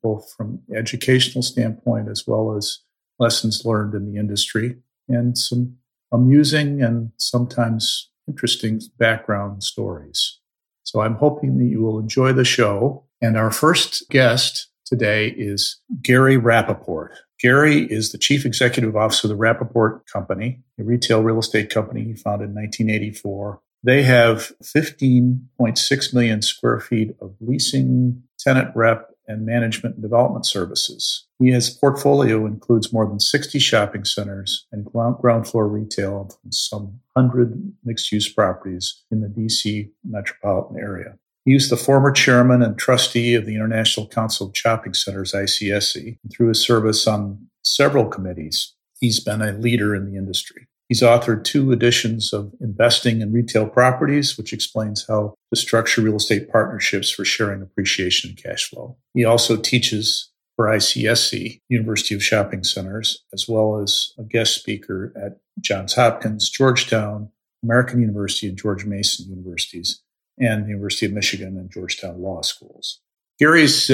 both from an educational standpoint as well as lessons learned in the industry, and some amusing and sometimes interesting background stories. So I'm hoping that you will enjoy the show. And our first guest today is Gary Rappaport. Gary is the Chief Executive Officer of the Rappaport Company, a retail real estate company he founded in 1984. They have 15.6 million square feet of leasing, tenant rep, and management and development services. His portfolio includes more than 60 shopping centers and ground floor retail and some 100 mixed-use properties in the D.C. metropolitan area. He was the former chairman and trustee of the International Council of Shopping Centers, ICSC, and through his service on several committees, he's been a leader in the industry. He's authored two editions of Investing in Retail Properties, which explains how to structure real estate partnerships for sharing appreciation and cash flow. He also teaches for ICSC, University of Shopping Centers, as well as a guest speaker at Johns Hopkins, Georgetown, American University, and George Mason Universities, and the University of Michigan and Georgetown Law Schools. Gary's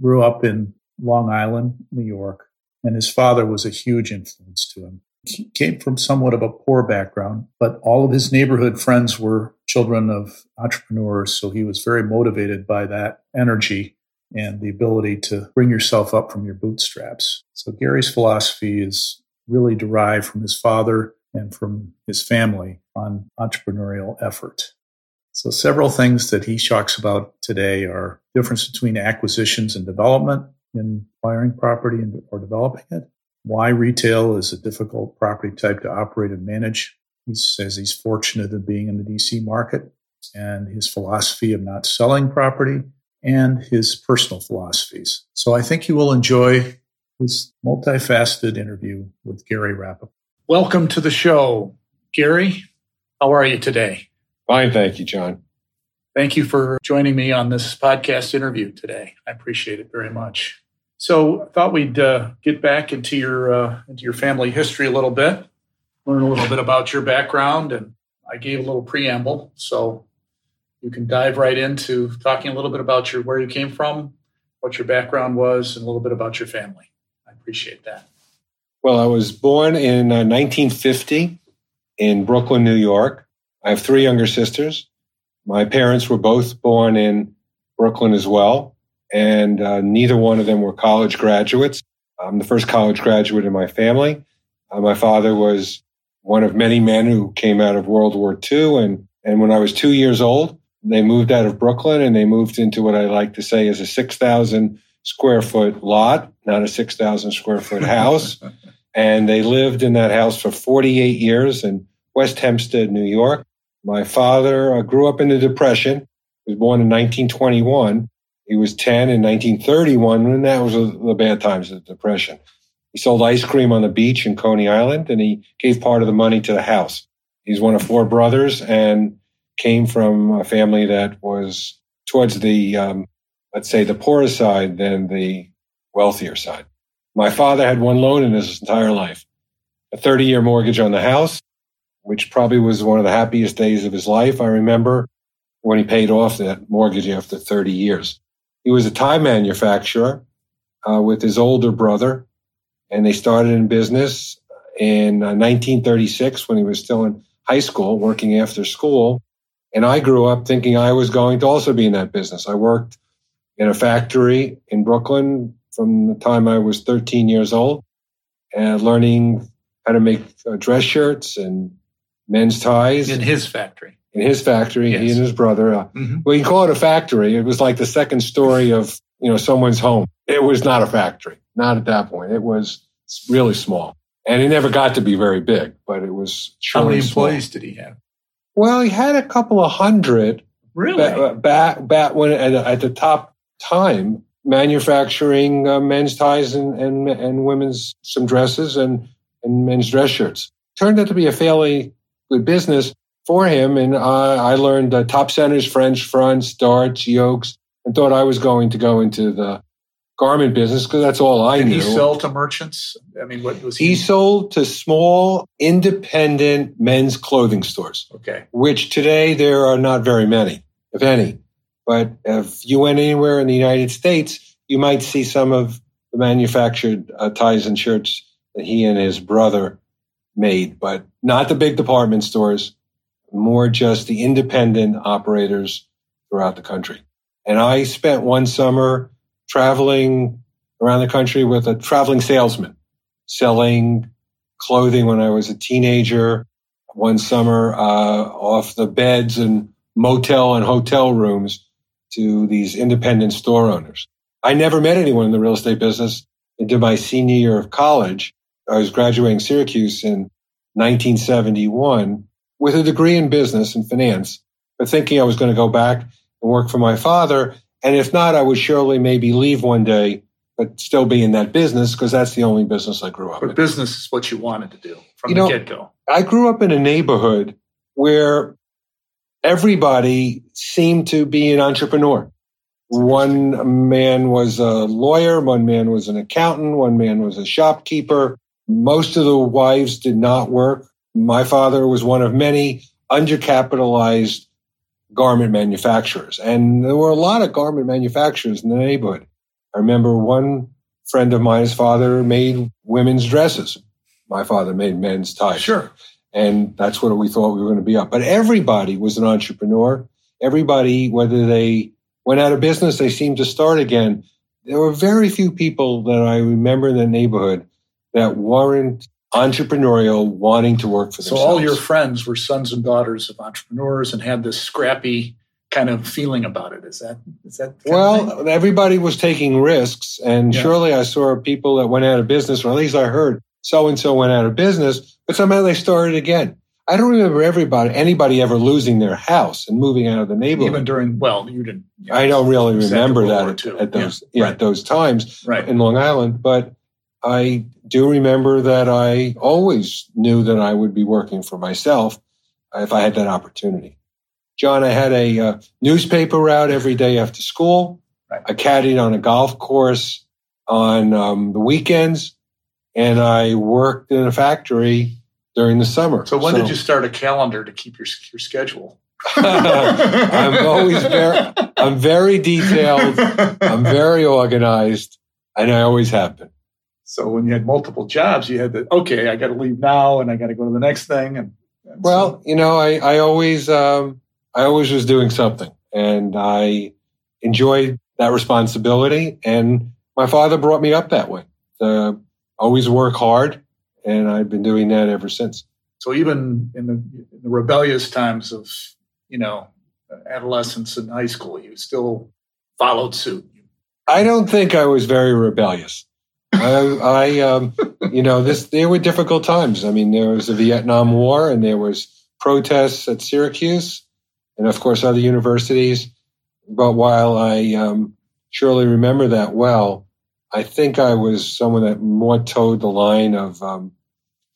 grew up in Long Island, New York, and his father was a huge influence to him. He came from somewhat of a poor background, but all of his neighborhood friends were children of entrepreneurs, so he was very motivated by that energy and the ability to bring yourself up from your bootstraps. So Gary's philosophy is really derived from his father and from his family on entrepreneurial effort. So several things that he talks about today are difference between acquisitions and development in acquiring property or developing it, why retail is a difficult property type to operate and manage. He says he's fortunate in being in the DC market, and his philosophy of not selling property, and his personal philosophies. So I think you will enjoy his multifaceted interview with Gary Rappaport. Welcome to the show, Gary. How are you today? Fine, thank you, John. Thank you for joining me on this podcast interview today. I appreciate it very much. So I thought we'd get back into your family history a little bit, learn a little bit about your background, and I gave a little preamble, so you can dive right into talking a little bit about where you came from, what your background was, and a little bit about your family. I appreciate that. Well, I was born in 1950 in Brooklyn, New York. I have three younger sisters. My parents were both born in Brooklyn as well. And neither one of them were college graduates. I'm the first college graduate in my family. My father was one of many men who came out of World War II. And when I was 2 years old, they moved out of Brooklyn and they moved into what I like to say is a 6,000 square foot lot, not a 6,000 square foot house. And they lived in that house for 48 years in West Hempstead, New York. My father grew up in the Depression. He was born in 1921. He was 10 in 1931, and that was the bad times of the Depression. He sold ice cream on the beach in Coney Island, and he gave part of the money to the house. He's one of four brothers and came from a family that was towards the, let's say, the poorer side than the wealthier side. My father had one loan in his entire life, a 30-year mortgage on the house, which probably was one of the happiest days of his life. I remember when he paid off that mortgage after 30 years. He was a tie manufacturer with his older brother, and they started in business in 1936 when he was still in high school, working after school. And I grew up thinking I was going to also be in that business. I worked in a factory in Brooklyn from the time I was 13 years old, and learning how to make dress shirts and men's ties. In his factory. In his factory, yes. He and his brother. Well, you call it a factory. It was like the second story of, someone's home. It was not a factory, not at that point. It was really small. And it never got to be very big, but it was surely. How many employees did he have? Well, he had a couple of hundred. Really? Back when at the top time. manufacturing men's ties and women's some dresses and men's dress shirts. Turned out to be a fairly good business for him, and I learned top centers, French fronts, darts, yokes, and thought I was going to go into the garment business because that's all I knew. Did he sell to merchants? I mean, what was he? He sold to small, independent men's clothing stores. Okay, which today there are not very many, if any. But if you went anywhere in the United States, you might see some of the manufactured ties and shirts that he and his brother made, but not the big department stores, more just the independent operators throughout the country. And I spent one summer traveling around the country with a traveling salesman, selling clothing when I was a teenager. One summer off the beds and motel and hotel rooms to these independent store owners. I never met anyone in the real estate business until my senior year of college. I was graduating Syracuse in 1971 with a degree in business and finance, but thinking I was going to go back and work for my father. And if not, I would surely maybe leave one day, but still be in that business because that's the only business I grew up in. But business is what you wanted to do from the get-go. I grew up in a neighborhood where everybody seemed to be an entrepreneur. One man was a lawyer, one man was an accountant, one man was a shopkeeper. Most of the wives did not work. My father was one of many undercapitalized garment manufacturers. And there were a lot of garment manufacturers in the neighborhood. I remember one friend of mine, his father made women's dresses. My father made men's ties. Sure. And that's what we thought we were going to be up. But everybody was an entrepreneur. Everybody, whether they went out of business, they seemed to start again. There were very few people that I remember in the neighborhood that weren't entrepreneurial, wanting to work for themselves. So all your friends were sons and daughters of entrepreneurs and had this scrappy kind of feeling about it. Is that? Well, everybody was taking risks. And surely I saw people that went out of business, or at least I heard so-and-so went out of business, but somehow they started again. I don't remember anybody ever losing their house and moving out of the neighborhood. Even during, you didn't. You know, I don't really remember that at those times in Long Island. But I do remember that I always knew that I would be working for myself if I had that opportunity. John, I had a newspaper route every day after school. Right. I caddied on a golf course on the weekends. And I worked in a factory during the summer. So when did you start a calendar to keep your schedule? I'm always very detailed. I'm very organized, and I always have been. So when you had multiple jobs, you had I got to leave now, and I got to go to the next thing. I always was doing something, and I enjoyed that responsibility. And my father brought me up that way. Always work hard, and I've been doing that ever since. So even in the rebellious times of, adolescence and high school, you still followed suit. I don't think I was very rebellious. There were difficult times. I mean, there was the Vietnam War, and there was protests at Syracuse, and of course other universities. But while I surely remember that well, I think I was someone that more towed the line of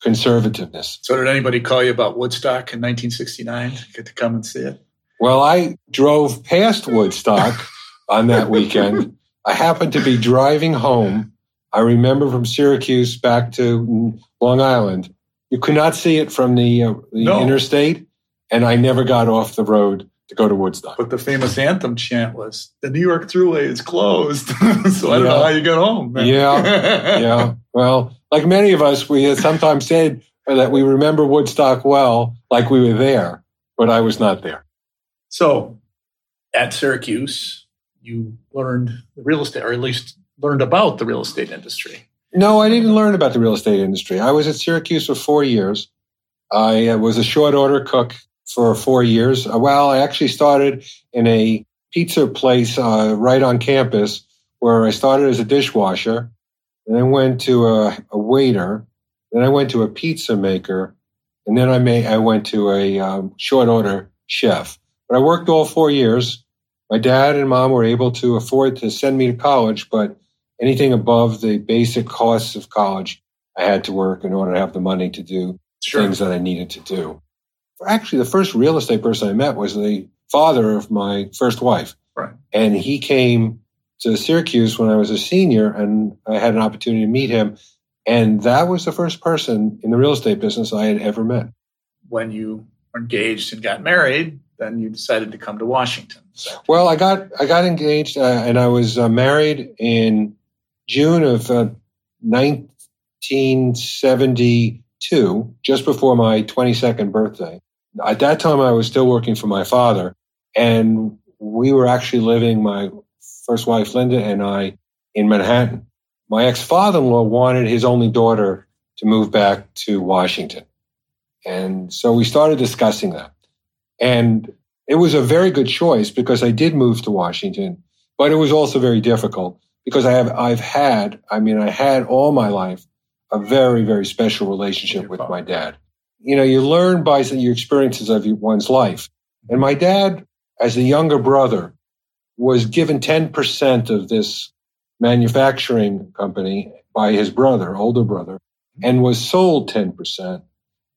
conservativeness. So did anybody call you about Woodstock in 1969? Get to come and see it? Well, I drove past Woodstock on that weekend. I happened to be driving home. I remember from Syracuse back to Long Island. You could not see it from the interstate, and I never got off the road to go to Woodstock. But the famous anthem chant was, "The New York Thruway is closed." So I don't know how you got home, man. Yeah. Well, like many of us, we had sometimes said that we remember Woodstock well, like we were there, but I was not there. So at Syracuse, you learned the real estate, or at least learned about the real estate industry. No, I didn't learn about the real estate industry. I was at Syracuse for 4 years. I was a short order cook for 4 years. Well, I actually started in a pizza place right on campus where I started as a dishwasher, and then went to a waiter, then I went to a pizza maker, and then I went to a short order chef. But I worked all 4 years, My dad and mom were able to afford to send me to college, but anything above the basic costs of college, I had to work in order to have the money to do things that I needed to do. Actually, the first real estate person I met was the father of my first wife. Right. And he came to Syracuse when I was a senior, and I had an opportunity to meet him. And that was the first person in the real estate business I had ever met. When you were engaged and got married, then you decided to come to Washington. Well, I got engaged, and I was married in June of 1972, just before my 22nd birthday. At that time, I was still working for my father, and we were actually living, my first wife, Linda, and I, in Manhattan. My ex-father-in-law wanted his only daughter to move back to Washington. And so we started discussing that. And it was a very good choice because I did move to Washington, but it was also very difficult because I had all my life a very, very special relationship with my dad. You know, you learn by your experiences of one's life. And my dad, as the younger brother, was given 10% of this manufacturing company by his brother, older brother, and was sold 10%.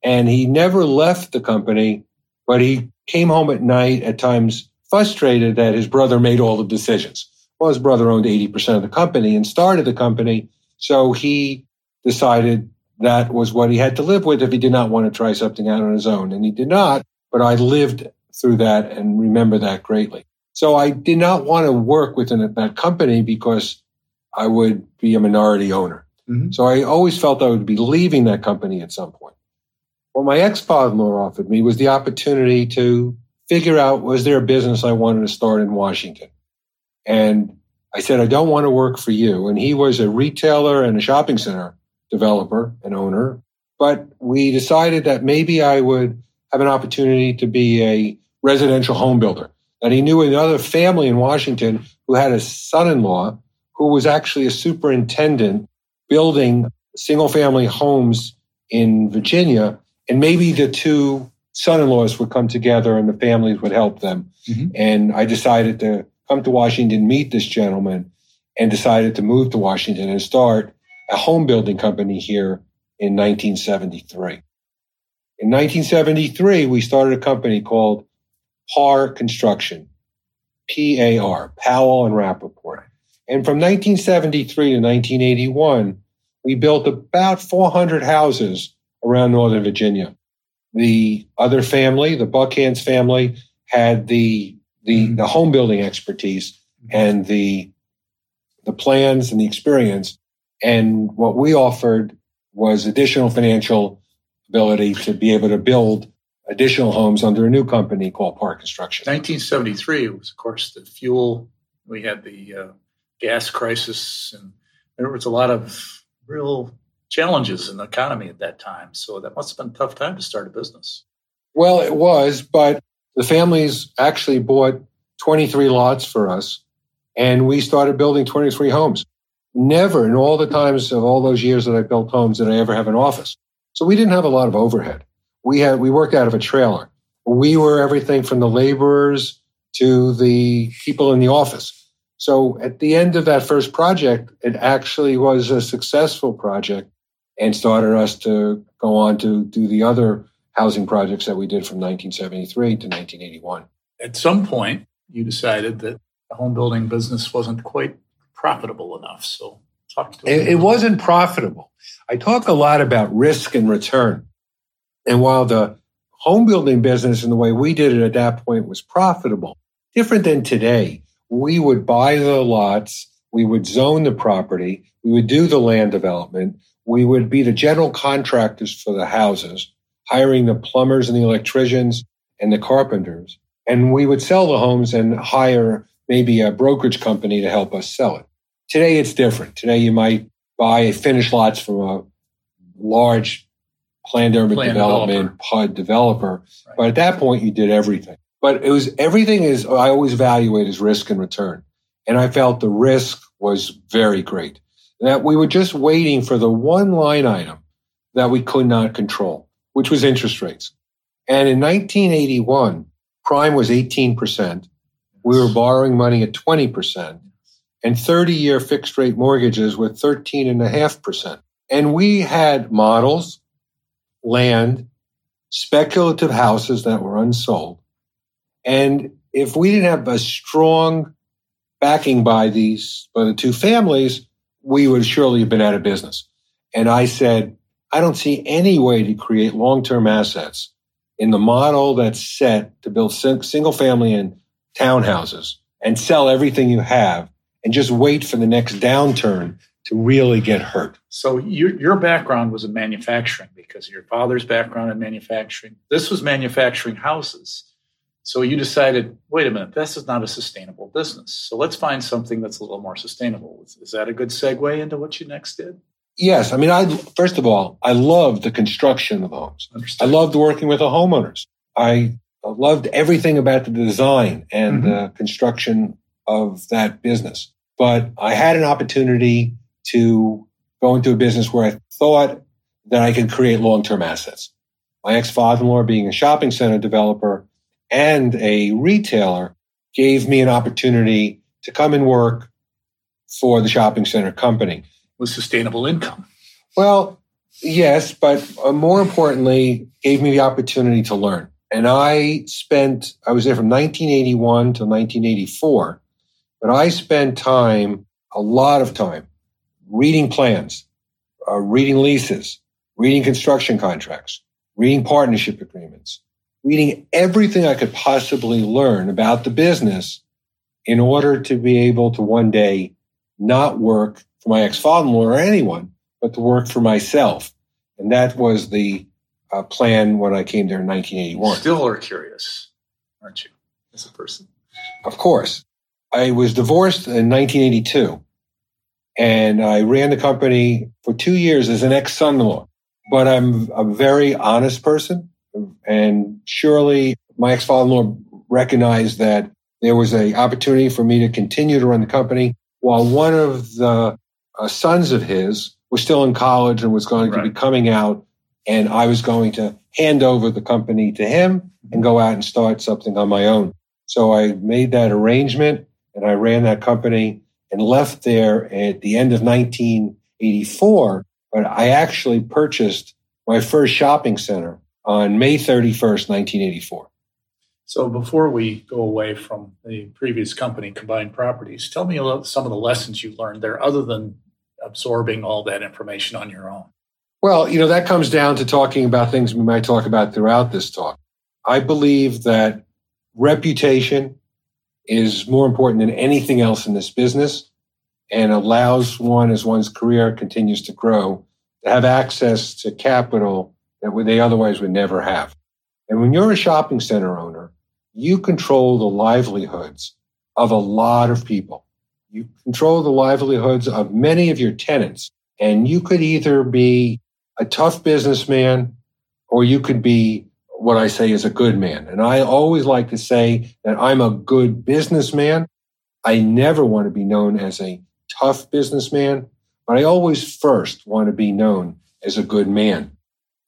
And he never left the company, but he came home at night at times frustrated that his brother made all the decisions. Well, his brother owned 80% of the company and started the company, so he decided that was what he had to live with if he did not want to try something out on his own. And he did not, but I lived through that and remember that greatly. So I did not want to work within that company because I would be a minority owner. Mm-hmm. So I always felt I would be leaving that company at some point. What my ex-father-in-law offered me was the opportunity to figure out, was there a business I wanted to start in Washington? And I said, I don't want to work for you. And he was a retailer and a shopping center developer and owner. But we decided that maybe I would have an opportunity to be a residential home builder. And he knew another family in Washington who had a son-in-law who was actually a superintendent building single-family homes in Virginia. And maybe the two son-in-laws would come together and the families would help them. Mm-hmm. And I decided to come to Washington, meet this gentleman, and decided to move to Washington and start a home building company here in 1973. In 1973, we started a company called Par Construction, P-A-R, Powell and Rappaport. And from 1973 to 1981, we built about 400 houses around Northern Virginia. The other family, the Buckhans family, had the home building expertise and the plans and the experience. And what we offered was additional financial ability to be able to build additional homes under a new company called Par Construction. 1973 was, of course, the fuel. We had the gas crisis, and there was a lot of real challenges in the economy at that time. So that must have been a tough time to start a business. Well, it was, but the families actually bought 23 lots for us, and we started building 23 homes. Never in all the times of all those years that I built homes did I ever have an office. So we didn't have a lot of overhead. We worked out of a trailer. We were everything from the laborers to the people in the office. So at the end of that first project, it actually was a successful project and started us to go on to do the other housing projects that we did from 1973 to 1981. At some point, you decided that the home building business wasn't quite profitable enough. So talk to it. It wasn't profitable. I talk a lot about risk and return. And while the home building business and the way we did it at that point was profitable, different than today, we would buy the lots, we would zone the property, we would do the land development, we would be the general contractors for the houses, hiring the plumbers and the electricians and the carpenters, and we would sell the homes and hire maybe a brokerage company to help us sell it. Today, it's different. Today, you might buy finished lots from a large planned urban development, PUD developer. Right. But at that point, you did everything. But it was everything is, I always evaluate as risk and return. And I felt the risk was very great. That we were just waiting for the one line item that we could not control, which was interest rates. And in 1981, prime was 18%, we were borrowing money at 20% and 30-year fixed rate mortgages were 13.5%. And we had models, land, speculative houses that were unsold. And if we didn't have a strong backing by the two families, we would surely have been out of business. And I said, I don't see any way to create long-term assets in the model that's set to build single-family and townhouses and sell everything you have and just wait for the next downturn to really get hurt. So your background was in manufacturing because of your father's background in manufacturing. This was manufacturing houses. So you decided, wait a minute, this is not a sustainable business. So let's find something that's a little more sustainable. Is that a good segue into what you next did? Yes. I mean, first of all, I loved the construction of homes. Understood. I loved working with the homeowners. I loved everything about the design and the construction of that business. But I had an opportunity to go into a business where I thought that I could create long-term assets. My ex-father-in-law, being a shopping center developer and a retailer, gave me an opportunity to come and work for the shopping center company. With sustainable income. Well, yes, but more importantly, gave me the opportunity to learn. And I was there from 1981 to 1984, but I spent a lot of time, reading plans, reading leases, reading construction contracts, reading partnership agreements, reading everything I could possibly learn about the business in order to be able to one day not work for my ex-father-in-law or anyone, but to work for myself. And that was the plan when I came there in 1981. Still are curious, aren't you, as a person? Of course. I was divorced in 1982, and I ran the company for 2 years as an ex-son-in-law. But I'm a very honest person. And surely my ex-father-in-law recognized that there was an opportunity for me to continue to run the company while one of the sons of his was still in college and was going to be coming out, and I was going to hand over the company to him and go out and start something on my own. So I made that arrangement, and I ran that company and left there at the end of 1984, but I actually purchased my first shopping center on May 31st, 1984. So before we go away from the previous company, Combined Properties, tell me about some of the lessons you learned there other than absorbing all that information on your own. Well, that comes down to talking about things we might talk about throughout this talk. I believe that reputation is more important than anything else in this business and allows one, as one's career continues to grow, to have access to capital that they otherwise would never have. And when you're a shopping center owner, you control the livelihoods of a lot of people. You control the livelihoods of many of your tenants. And you could either be a tough businessman or you could be what I say is a good man. And I always like to say that I'm a good businessman. I never want to be known as a tough businessman, but I always first want to be known as a good man.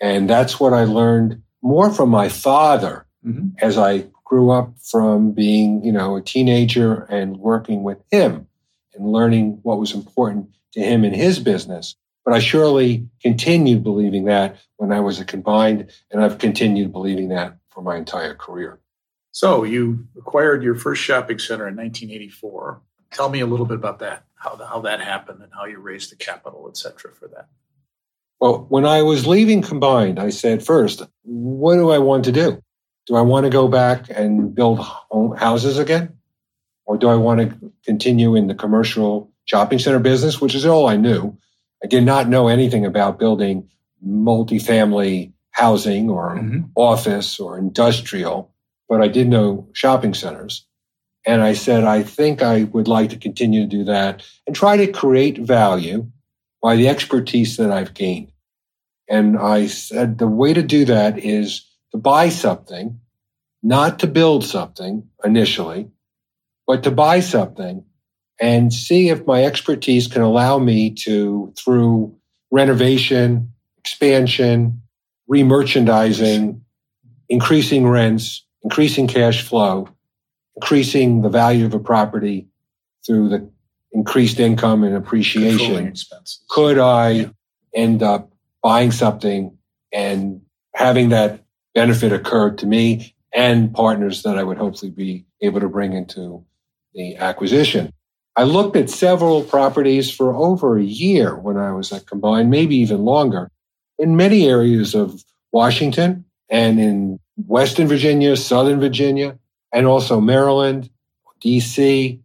And that's what I learned more from my father as I grew up from being, a teenager and working with him and learning what was important to him in his business. But I surely continued believing that when I was at Combined, and I've continued believing that for my entire career. So you acquired your first shopping center in 1984. Tell me a little bit about that, how that happened and how you raised the capital, et cetera, for that. Well, when I was leaving Combined, I said, first, what do I want to do? Do I want to go back and build houses again? Or do I want to continue in the commercial shopping center business, which is all I knew? I did not know anything about building multifamily housing or office or industrial, but I did know shopping centers. And I said, I think I would like to continue to do that and try to create value by the expertise that I've gained. And I said, the way to do that is to buy something, not to build something initially, but to buy something and see if my expertise can allow me to, through renovation, expansion, remerchandising, increasing rents, increasing cash flow, increasing the value of a property through the increased income and appreciation, could I end up buying something and having that benefit occur to me and partners that I would hopefully be able to bring into the acquisition. I looked at several properties for over a year when I was at Combined, maybe even longer, in many areas of Washington and in Western Virginia, Southern Virginia, and also Maryland, DC,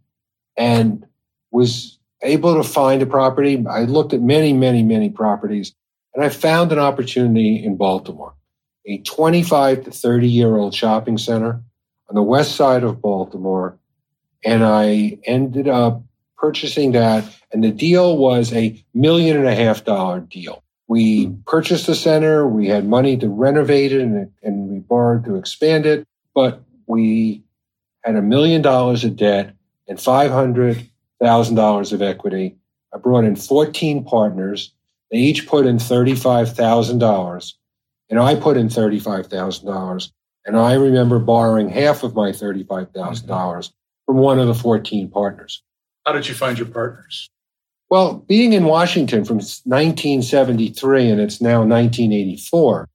and was able to find a property. I looked at many properties, and I found an opportunity in Baltimore, a 25 to 30-year-old shopping center on the west side of Baltimore, and I ended up purchasing that, and the deal was a $1.5 million deal. We purchased the center, we had money to renovate it, and we borrowed to expand it, but we had $1 million of debt and $500,000 of equity. I brought in 14 partners. They each put in $35,000, and I put in $35,000, and I remember borrowing half of my $35,000 from one of the 14 partners. How did you find your partners? Well, being in Washington from 1973, and it's now 1984,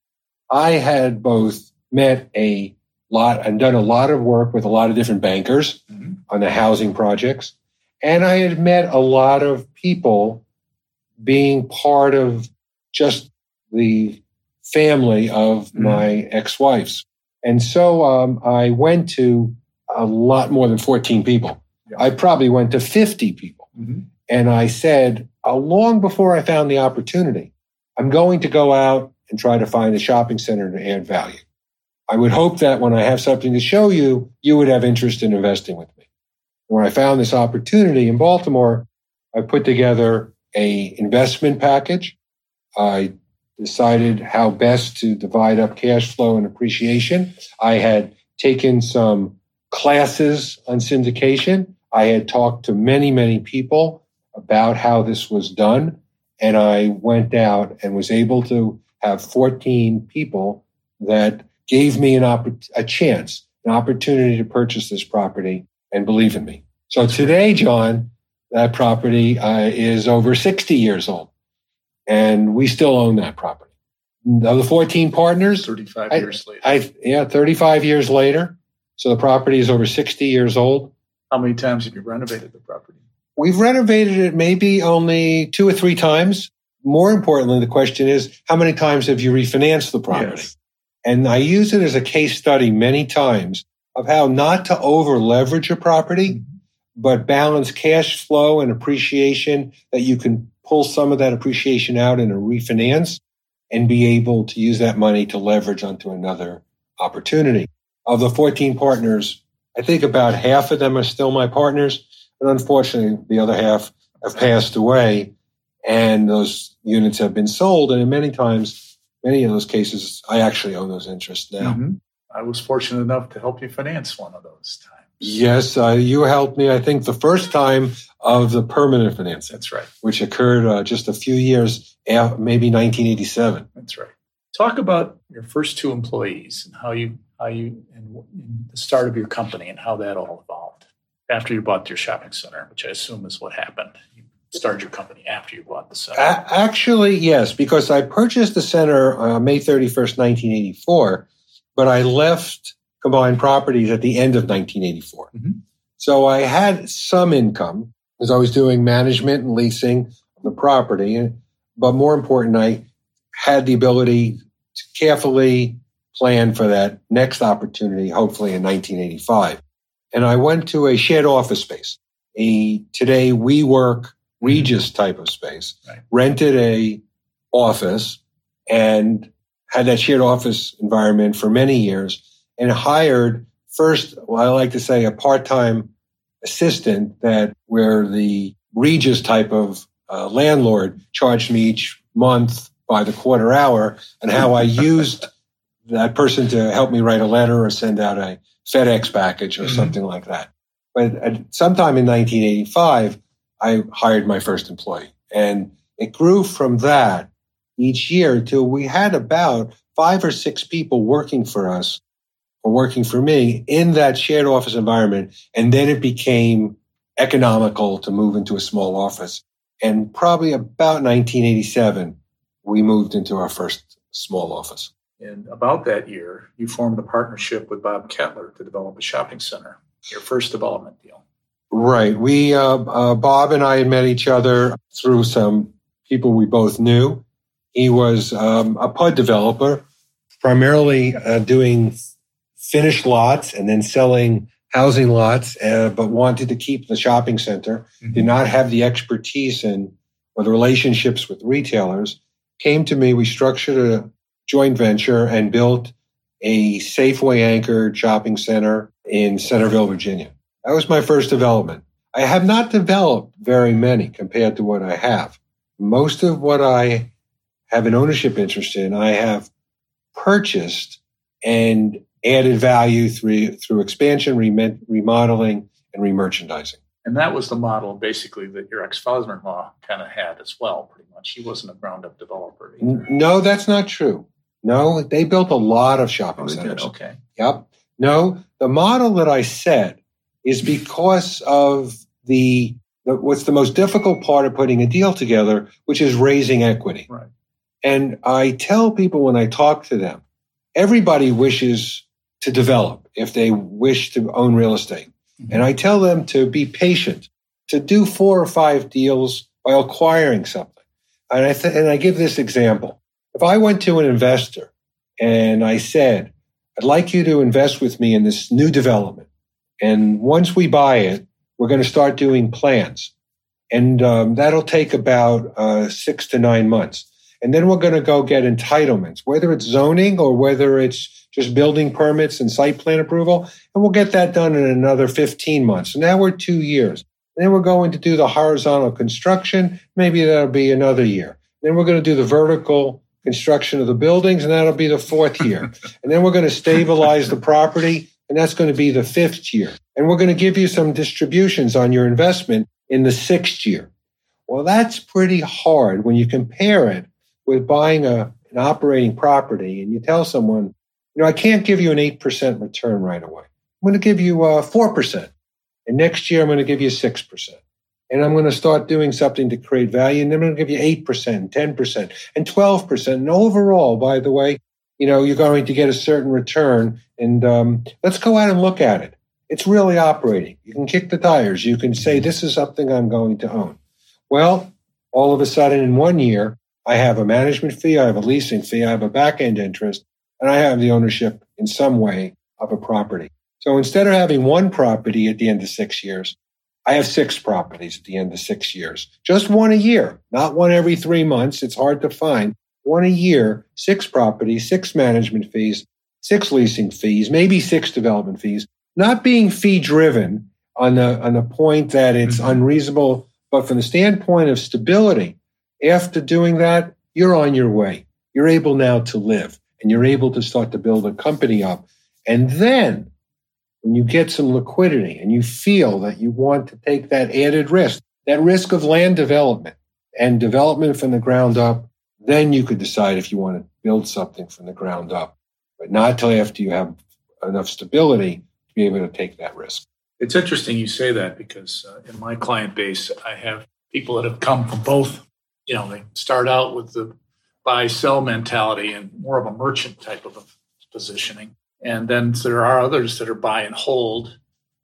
I had both met a lot and done a lot of work with a lot of different bankers on the housing projects. And I had met a lot of people being part of just the family of my ex-wives. And so I went to a lot more than 14 people. I probably went to 50 people. And I said, long before I found the opportunity, I'm going to go out and try to find a shopping center to add value. I would hope that when I have something to show you, you would have interest in investing with me. When I found this opportunity in Baltimore, I put together an investment package. I decided how best to divide up cash flow and appreciation. I had taken some classes on syndication. I had talked to many people about how this was done. And I went out and was able to have 14 people that gave me a chance, an opportunity to purchase this property and believe in me. So today, John, that property is over 60 years old, and we still own that property. Of the 14 partners, 35 years later. So the property is over 60 years old. How many times have you renovated the property? We've renovated it maybe only 2 or 3 times. More importantly, the question is, how many times have you refinanced the property? Yes. And I use it as a case study many times of how not to over leverage a property, but balance cash flow and appreciation, that you can pull some of that appreciation out in a refinance and be able to use that money to leverage onto another opportunity. Of the 14 partners, I think about half of them are still my partners, but unfortunately, the other half have passed away, and those units have been sold. And many of those cases, I actually own those interests now. I was fortunate enough to help you finance one of those times. Yes, you helped me, I think, the first time of the permanent financing. That's right. Which occurred just a few years after, maybe 1987. That's right. Talk about your first 2 employees and how you and the start of your company and how that all evolved after you bought your shopping center, which I assume is what happened. You started your company after you bought the center. Actually, yes, because I purchased the center May 31st, 1984, but I left Combined Properties at the end of 1984. So I had some income because I was doing management and leasing of the property. But more important, I had the ability to carefully plan for that next opportunity, hopefully in 1985. And I went to a shared office space, today WeWork Regis type of space, rented an office and had that shared office environment for many years, and hired first, I like to say, a part-time assistant where the Regis type of landlord charged me each month by the quarter hour, and how I used that person to help me write a letter or send out a FedEx package or something like that. But sometime in 1985, I hired my first employee, and it grew from that each year till we had about 5 or 6 people working for us or working for me in that shared office environment. And then it became economical to move into a small office. And probably about 1987, we moved into our first small office. And about that year, you formed a partnership with Bob Kettler to develop a shopping center, your first development deal. Right. We Bob and I had met each other through some people we both knew. He was a PUD developer, primarily doing finished lots and then selling housing lots, but wanted to keep the shopping center, did not have the expertise in or the relationships with retailers, came to me. We structured a joint venture and built a Safeway-anchored shopping center in Centerville, Virginia. That was my first development. I have not developed very many compared to what I have. Most of what I have an ownership interest in, I have purchased and added value through expansion, remodeling, and remerchandising. And that was the model, basically, that your ex-father-in-law kind of had as well, pretty much. He wasn't a ground-up developer either. No, that's not true. No, they built a lot of shopping centers. Did? Okay. Yep. No, the model that I said is because of the what's the most difficult part of putting a deal together, which is raising equity. Right. And I tell people when I talk to them, everybody wishes to develop if they wish to own real estate. And I tell them to be patient, to do 4 or 5 deals by acquiring something. And I give this example. If I went to an investor and I said, I'd like you to invest with me in this new development. And once we buy it, we're going to start doing plans. And that'll take about 6 to 9 months. And then we're going to go get entitlements, whether it's zoning or whether it's just building permits and site plan approval. And we'll get that done in another 15 months. So now we're 2 years. And then we're going to do the horizontal construction. Maybe that'll be another year. Then we're going to do the vertical construction of the buildings, and that'll be the 4th year. And then we're going to stabilize the property, and that's going to be the 5th year. And we're going to give you some distributions on your investment in the 6th year. Well, that's pretty hard when you compare it with buying an operating property, and you tell someone, you know, I can't give you an 8% return right away. I'm going to give you 4%. And next year, I'm going to give you 6%. And I'm going to start doing something to create value. And then I'm going to give you 8%, 10%, and 12%. And overall, by the way, you know, you're going to get a certain return. And let's go out and look at it. It's really operating. You can kick the tires. You can say, this is something I'm going to own. Well, all of a sudden in 1 year, I have a management fee, I have a leasing fee, I have a back-end interest, and I have the ownership in some way of a property. So instead of having 1 property at the end of 6 years, I have 6 properties at the end of 6 years. Just 1 a year, not 1 every 3 months. It's hard to find. 1 a year, 6 properties, 6 management fees, 6 leasing fees, maybe 6 development fees, not being fee-driven on the point that it's unreasonable, but from the standpoint of stability. After doing that, you're on your way. You're able now to live, and you're able to start to build a company up. And then when you get some liquidity and you feel that you want to take that added risk, that risk of land development and development from the ground up, then you could decide if you want to build something from the ground up, but not till after you have enough stability to be able to take that risk. It's interesting you say that because in my client base, I have people that have come from both. You know, they start out with the buy-sell mentality and more of a merchant type of positioning. And then there are others that are buy and hold.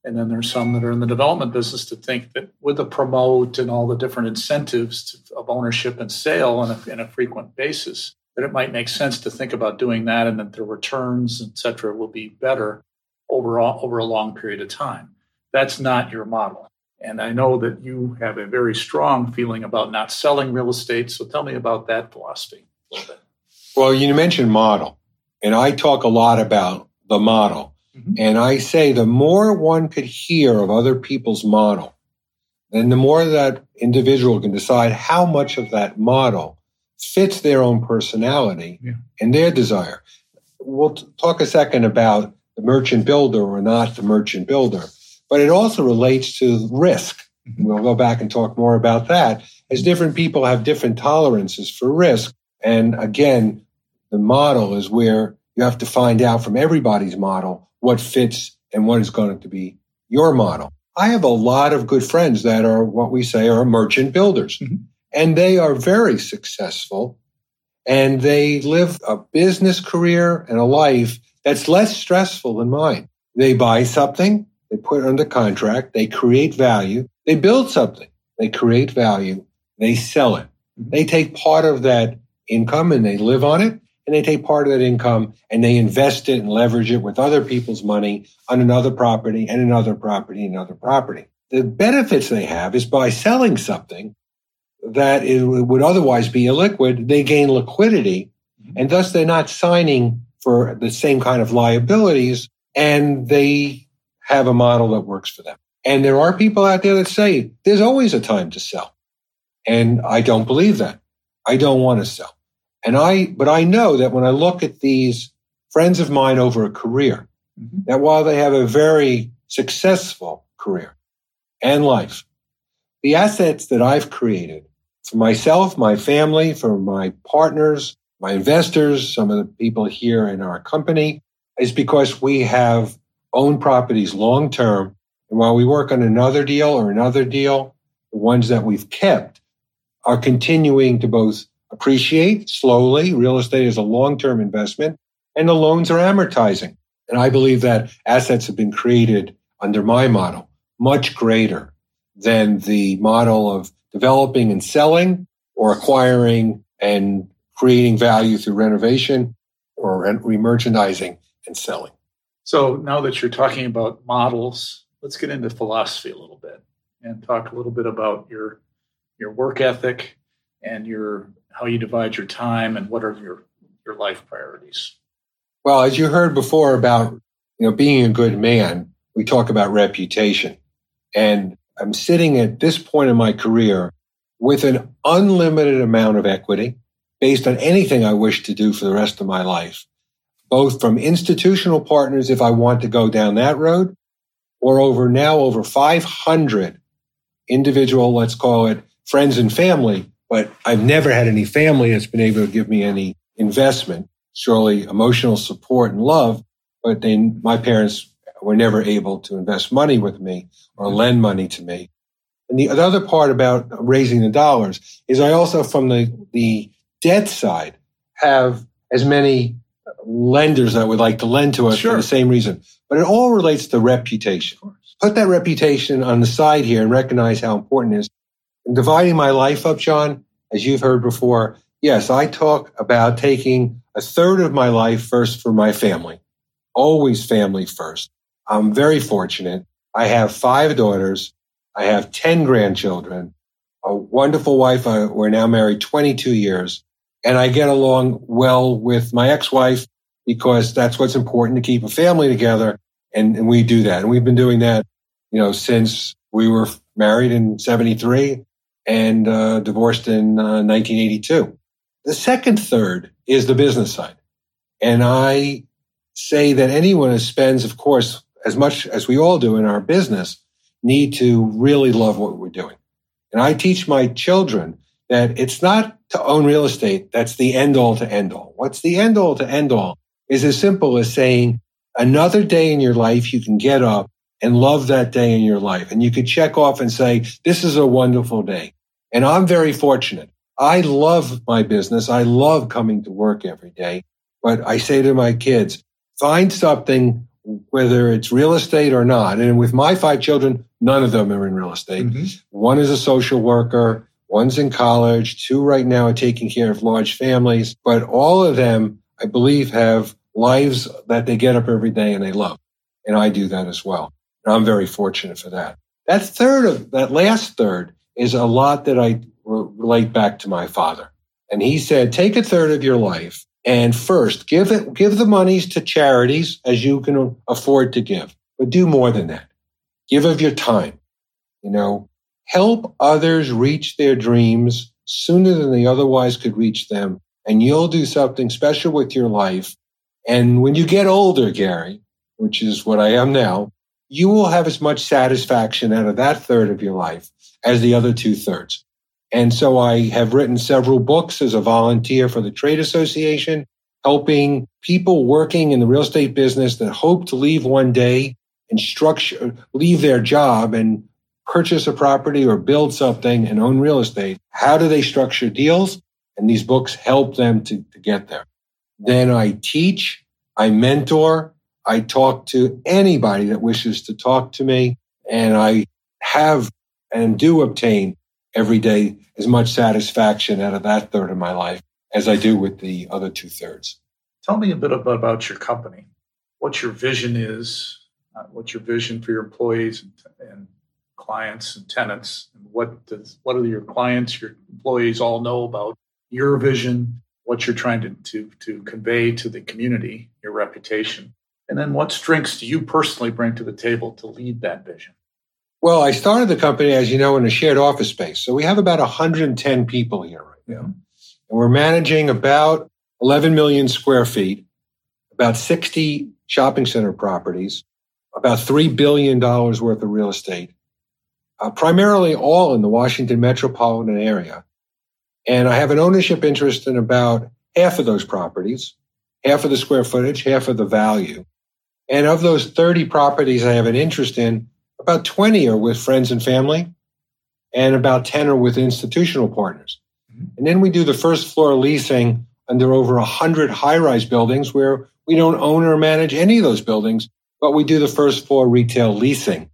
And then there's some that are in the development business to think that with the promote and all the different incentives of ownership and sale on a frequent basis, that it might make sense to think about doing that and that the returns, et cetera, will be better overall over a long period of time. That's not your model. And I know that you have a very strong feeling about not selling real estate. So tell me about that philosophy a little bit. Well, you mentioned model, and I talk a lot about the model. And I say the more one could hear of other people's model, then the more that individual can decide how much of that model fits their own personality and their desire. We'll talk a second about the merchant builder or not the merchant builder. But it also relates to risk. We'll go back and talk more about that as different people have different tolerances for risk. And again, the model is where you have to find out from everybody's model what fits and what is going to be your model. I have a lot of good friends that are what we say are merchant builders, mm-hmm. and they are very successful, and they live a business career and a life that's less stressful than mine. They buy something, they put it under contract, they create value, they build something, they create value, they sell it. Mm-hmm. They take part of that income and they live on it, and they take part of that income and they invest it and leverage it with other people's money on another property and another property and another property. The benefits they have is by selling something that it would otherwise be illiquid, they gain liquidity, mm-hmm. and thus they're not signing for the same kind of liabilities, and they have a model that works for them. And there are people out there that say, there's always a time to sell. And I don't believe that. I don't want to sell. But I know that when I look at these friends of mine over a career, mm-hmm. that while they have a very successful career and life, the assets that I've created for myself, my family, for my partners, my investors, some of the people here in our company, is because we have owned properties long-term. And while we work on another deal, the ones that we've kept are continuing to both appreciate slowly. Real estate is a long-term investment, and the loans are amortizing. And I believe that assets have been created under my model, much greater than the model of developing and selling or acquiring and creating value through renovation or remerchandising and selling. So now that you're talking about models, let's get into philosophy a little bit and talk a little bit about your work ethic and how you divide your time and what are your life priorities. Well, as you heard before about being a good man, we talk about reputation. And I'm sitting at this point in my career with an unlimited amount of equity based on anything I wish to do for the rest of my life, both from institutional partners if I want to go down that road, or over 500 individual, let's call it friends and family, but I've never had any family that's been able to give me any investment, surely emotional support and love, but then my parents were never able to invest money with me or lend money to me. And the other part about raising the dollars is I also, from the debt side, have as many lenders that would like to lend to us for the same reason. But it all relates to reputation. Put that reputation on the side here and recognize how important it is. And dividing my life up, John, as you've heard before, yes, I talk about taking a third of my life first for my family. Always family first. I'm very fortunate. I have 5 daughters. I have 10 grandchildren, a wonderful wife. We're now married 22 years. And I get along well with my ex-wife because that's what's important to keep a family together. And we do that. And we've been doing that, since we were married in 73 and divorced in 1982. The second third is the business side. And I say that anyone who spends, of course, as much as we all do in our business, need to really love what we're doing. And I teach my children that it's not to own real estate that's the end-all to end-all. What's the end-all to end-all is as simple as saying another day in your life you can get up and love that day in your life. And you could check off and say, this is a wonderful day. And I'm very fortunate. I love my business. I love coming to work every day. But I say to my kids, find something, whether it's real estate or not. And with my 5 children, none of them are in real estate. Mm-hmm. One is a social worker. One's in college. 2 right now are taking care of large families. But all of them, I believe, have lives that they get up every day and they love. And I do that as well. And I'm very fortunate for that. That last third is a lot that I relate back to my father. And he said, take a third of your life. And first, give the monies to charities as you can afford to give. But do more than that. Give of your time. Help others reach their dreams sooner than they otherwise could reach them. And you'll do something special with your life. And when you get older, Gary, which is what I am now, you will have as much satisfaction out of that third of your life as the other 2 thirds. And so I have written several books as a volunteer for the trade association helping people working in the real estate business that hope to leave one day and leave their job and purchase a property or build something and own real estate. How do they structure deals? And these books help them to get there. Then I teach, I mentor, I talk to anybody that wishes to talk to me, and I have and do obtain every day as much satisfaction out of that third of my life as I do with the other two-thirds. Tell me a bit about your company, what your vision is, what's your vision for your employees and clients and tenants, and what do your clients, your employees all know about your vision, what you're trying to convey to the community, your reputation, and then what strengths do you personally bring to the table to lead that vision? Well, I started the company, as you know, in a shared office space. So we have about 110 people here right now. And we're managing about 11 million square feet, about 60 shopping center properties, about $3 billion worth of real estate, primarily all in the Washington metropolitan area. And I have an ownership interest in about half of those properties, half of the square footage, half of the value. And of those 30 properties I have an interest in, about 20 are with friends and family, and about 10 are with institutional partners. And then we do the first floor leasing under over 100 high-rise buildings where we don't own or manage any of those buildings, but we do the first floor retail leasing.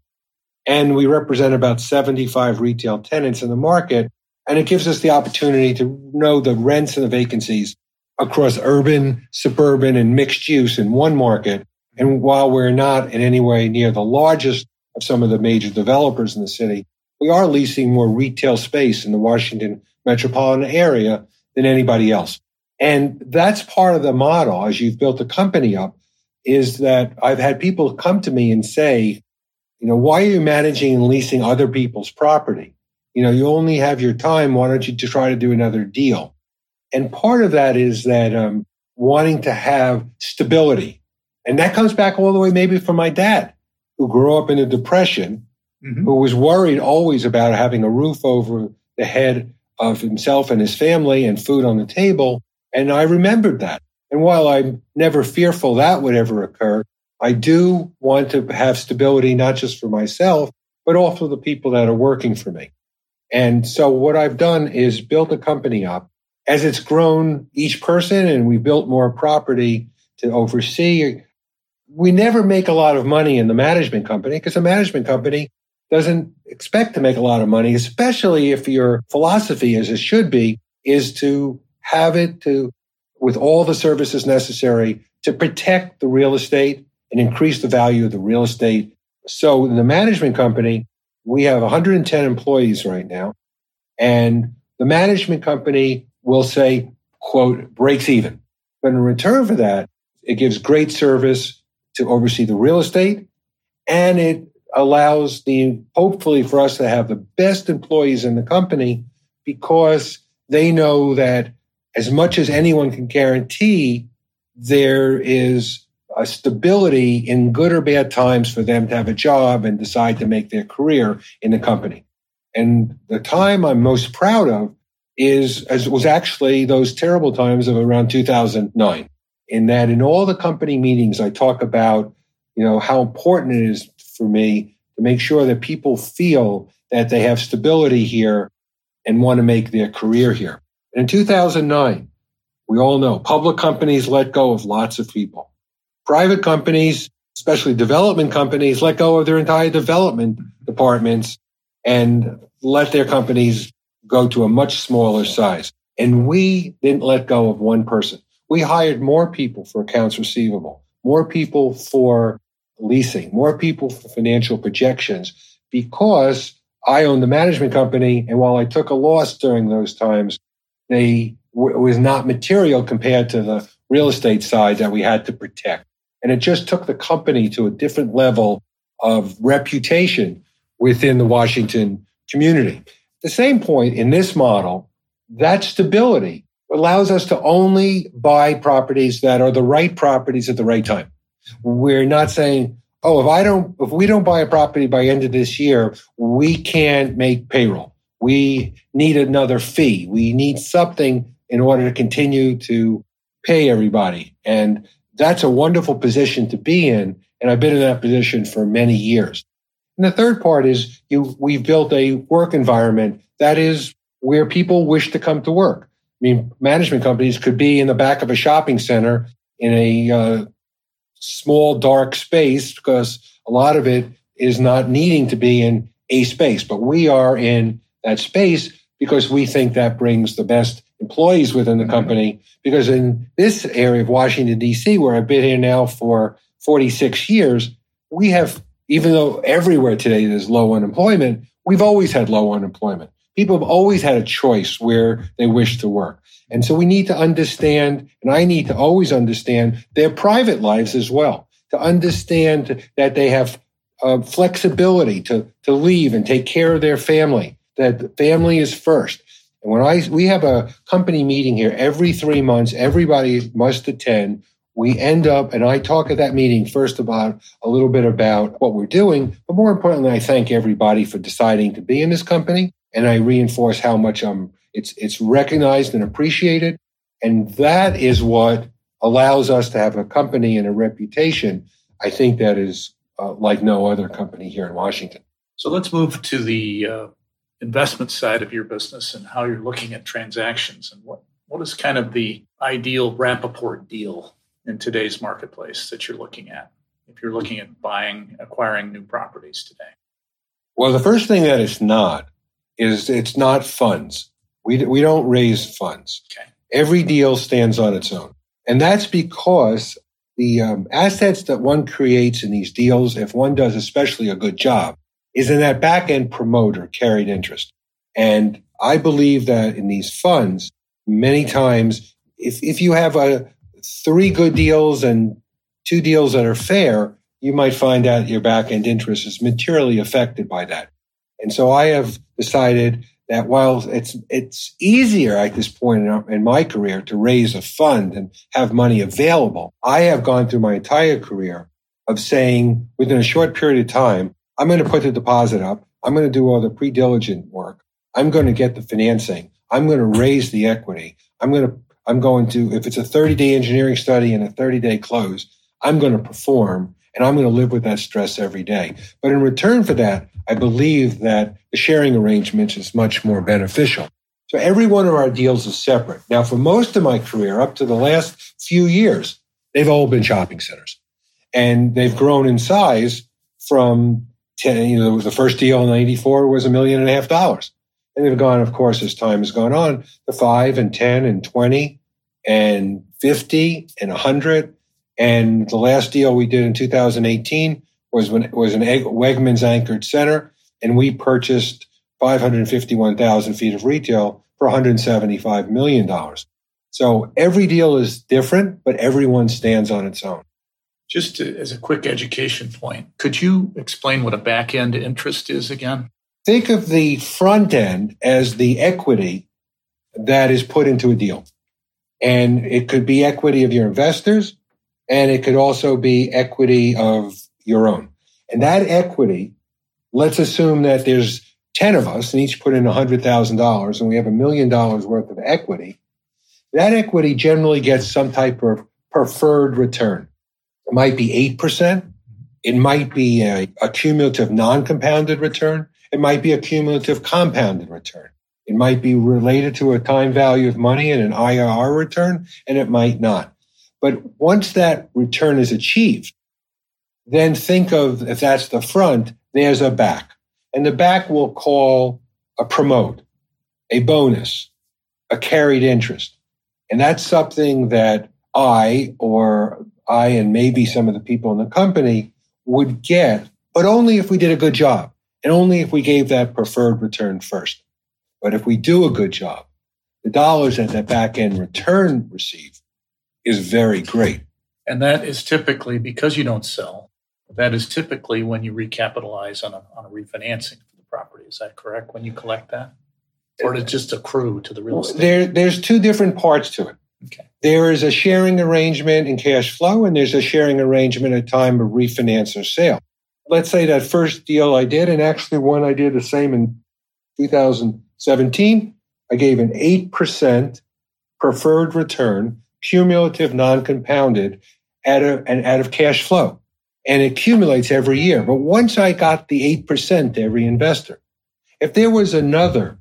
And we represent about 75 retail tenants in the market, and it gives us the opportunity to know the rents and the vacancies across urban, suburban, and mixed use in one market. And while we're not in any way near the largest of some of the major developers in the city, we are leasing more retail space in the Washington metropolitan area than anybody else. And that's part of the model as you've built the company up, is that I've had people come to me and say, you know, why are you managing and leasing other people's property? You know, you only have your time. Why don't you just try to do another deal? And part of that is that wanting to have stability. And that comes back all the way maybe from my dad, who grew up in a depression, who was worried always about having a roof over the head of himself and his family and food on the table. And I remembered that. And while I'm never fearful that would ever occur, I do want to have stability, not just for myself, but also the people that are working for me. And so what I've done is built a company up. As it's grown, each person, and we built more property to oversee. We never make a lot of money in the management company because the management company doesn't expect to make a lot of money, especially if your philosophy, as it should be, is to have it to with all the services necessary to protect the real estate and increase the value of the real estate. So in the management company, we have 110 employees right now, and the management company will say, quote, breaks even. But in return for that, it gives great service to oversee the real estate, and it allows hopefully for us to have the best employees in the company because they know that as much as anyone can guarantee, there is a stability in good or bad times for them to have a job and decide to make their career in the company. And the time I'm most proud of was actually those terrible times of around 2009. In that in all the company meetings, I talk about, you know, how important it is for me to make sure that people feel that they have stability here and want to make their career here. And in 2009, we all know public companies let go of lots of people. Private companies, especially development companies, let go of their entire development departments and let their companies go to a much smaller size. And we didn't let go of one person. We hired more people for accounts receivable, more people for leasing, more people for financial projections, because I owned the management company. And while I took a loss during those times, it was not material compared to the real estate side that we had to protect. And it just took the company to a different level of reputation within the Washington community. At the same point in this model, that stability allows us to only buy properties that are the right properties at the right time. We're not saying, oh, if we don't buy a property by end of this year, we can't make payroll. We need another fee. We need something in order to continue to pay everybody. And that's a wonderful position to be in. And I've been in that position for many years. And the third part is we've built a work environment that is where people wish to come to work. I mean, management companies could be in the back of a shopping center in a small, dark space because a lot of it is not needing to be in a space. But we are in that space because we think that brings the best employees within the company. Because in this area of Washington, D.C., where I've been here now for 46 years, we have, even though everywhere today there's low unemployment, we've always had low unemployment. People have always had a choice where they wish to work. And so we need to understand, and I need to always understand their private lives as well, to understand that they have flexibility to leave and take care of their family, that the family is first. And when we have a company meeting here every 3 months, everybody must attend. We end up, and I talk at that meeting first about a little bit about what we're doing, but more importantly, I thank everybody for deciding to be in this company. And I reinforce how much it's recognized and appreciated. And that is what allows us to have a company and a reputation, I think, that is like no other company here in Washington. So let's move to the investment side of your business and how you're looking at transactions and what is kind of the ideal Rappaport deal in today's marketplace that you're looking at, if you're looking at acquiring new properties today? Well, the first thing that it's not is it's not funds. We don't raise funds. Okay. Every deal stands on its own. And that's because the assets that one creates in these deals, if one does especially a good job, is in that back-end promoter carried interest. And I believe that in these funds, many times, if you have three good deals and two deals that are fair, you might find out your back-end interest is materially affected by that. And so I have decided that while it's easier at this point in my career to raise a fund and have money available, I have gone through my entire career of saying within a short period of time, I'm going to put the deposit up. I'm going to do all the pre-diligent work. I'm going to get the financing. I'm going to raise the equity. I'm going to, if it's a 30-day engineering study and a 30-day close, I'm going to perform. And I'm going to live with that stress every day. But in return for that, I believe that the sharing arrangement is much more beneficial. So every one of our deals is separate. Now, for most of my career, up to the last few years, they've all been shopping centers. And they've grown in size from, the first deal in 1994 was $1.5 million. And they've gone, of course, as time has gone on, to 5 and 10 and 20 and 50 and 100. And the last deal we did in 2018 was an Wegmans anchored center, and we purchased 551,000 feet of retail for $175 million. So every deal is different, but everyone stands on its own. Just as a quick education point, could you explain what a back-end interest is again? Think of the front end as the equity that is put into a deal. And it could be equity of your investors, and it could also be equity of your own. And that equity, let's assume that there's 10 of us and each put in $100,000 and we have $1 million worth of equity. That equity generally gets some type of preferred return. It might be 8%. It might be a cumulative non-compounded return. It might be a cumulative compounded return. It might be related to a time value of money and an IRR return, and it might not. But once that return is achieved, then think of, if that's the front, there's a back. And the back will call a promote, a bonus, a carried interest. And that's something that I and maybe some of the people in the company would get, but only if we did a good job and only if we gave that preferred return first. But if we do a good job, the dollars that that back end return receive is very great. And that is typically, because you don't sell, that is typically when you recapitalize on a refinancing for the property. Is that correct, when you collect that? Or does it just accrue to the real estate? There's two different parts to it. Okay. There is a sharing arrangement in cash flow, and there's a sharing arrangement at time of refinance or sale. Let's say that first deal I did, and actually one I did the same in 2017, I gave an 8% preferred return cumulative, non-compounded out of cash flow. And it accumulates every year. But once I got the 8% to every investor, if there was another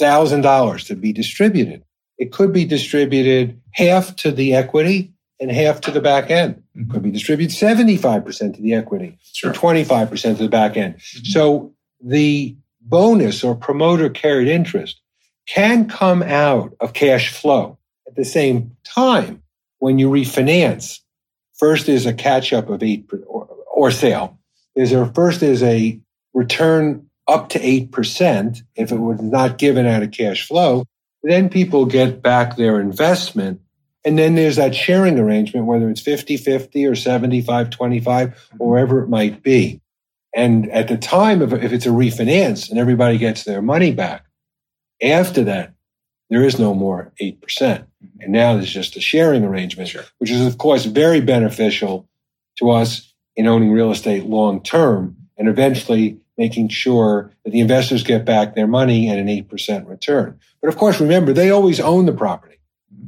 $1,000 to be distributed, it could be distributed half to the equity and half to the back end. Mm-hmm. Could be distributed 75% to the equity, sure, or 25% to the back end. Mm-hmm. So the bonus or promoter carried interest can come out of cash flow. At the same time, when you refinance, first is a catch-up of 8% or sale. First is a return up to 8% if it was not given out of cash flow. Then people get back their investment. And then there's that sharing arrangement, whether it's 50-50 or 75-25 or wherever it might be. And at the time, if it's a refinance and everybody gets their money back, after that, there is no more 8%. And now there's just a sharing arrangement, sure, which is, of course, very beneficial to us in owning real estate long term and eventually making sure that the investors get back their money at an 8% return. But of course, remember, they always own the property.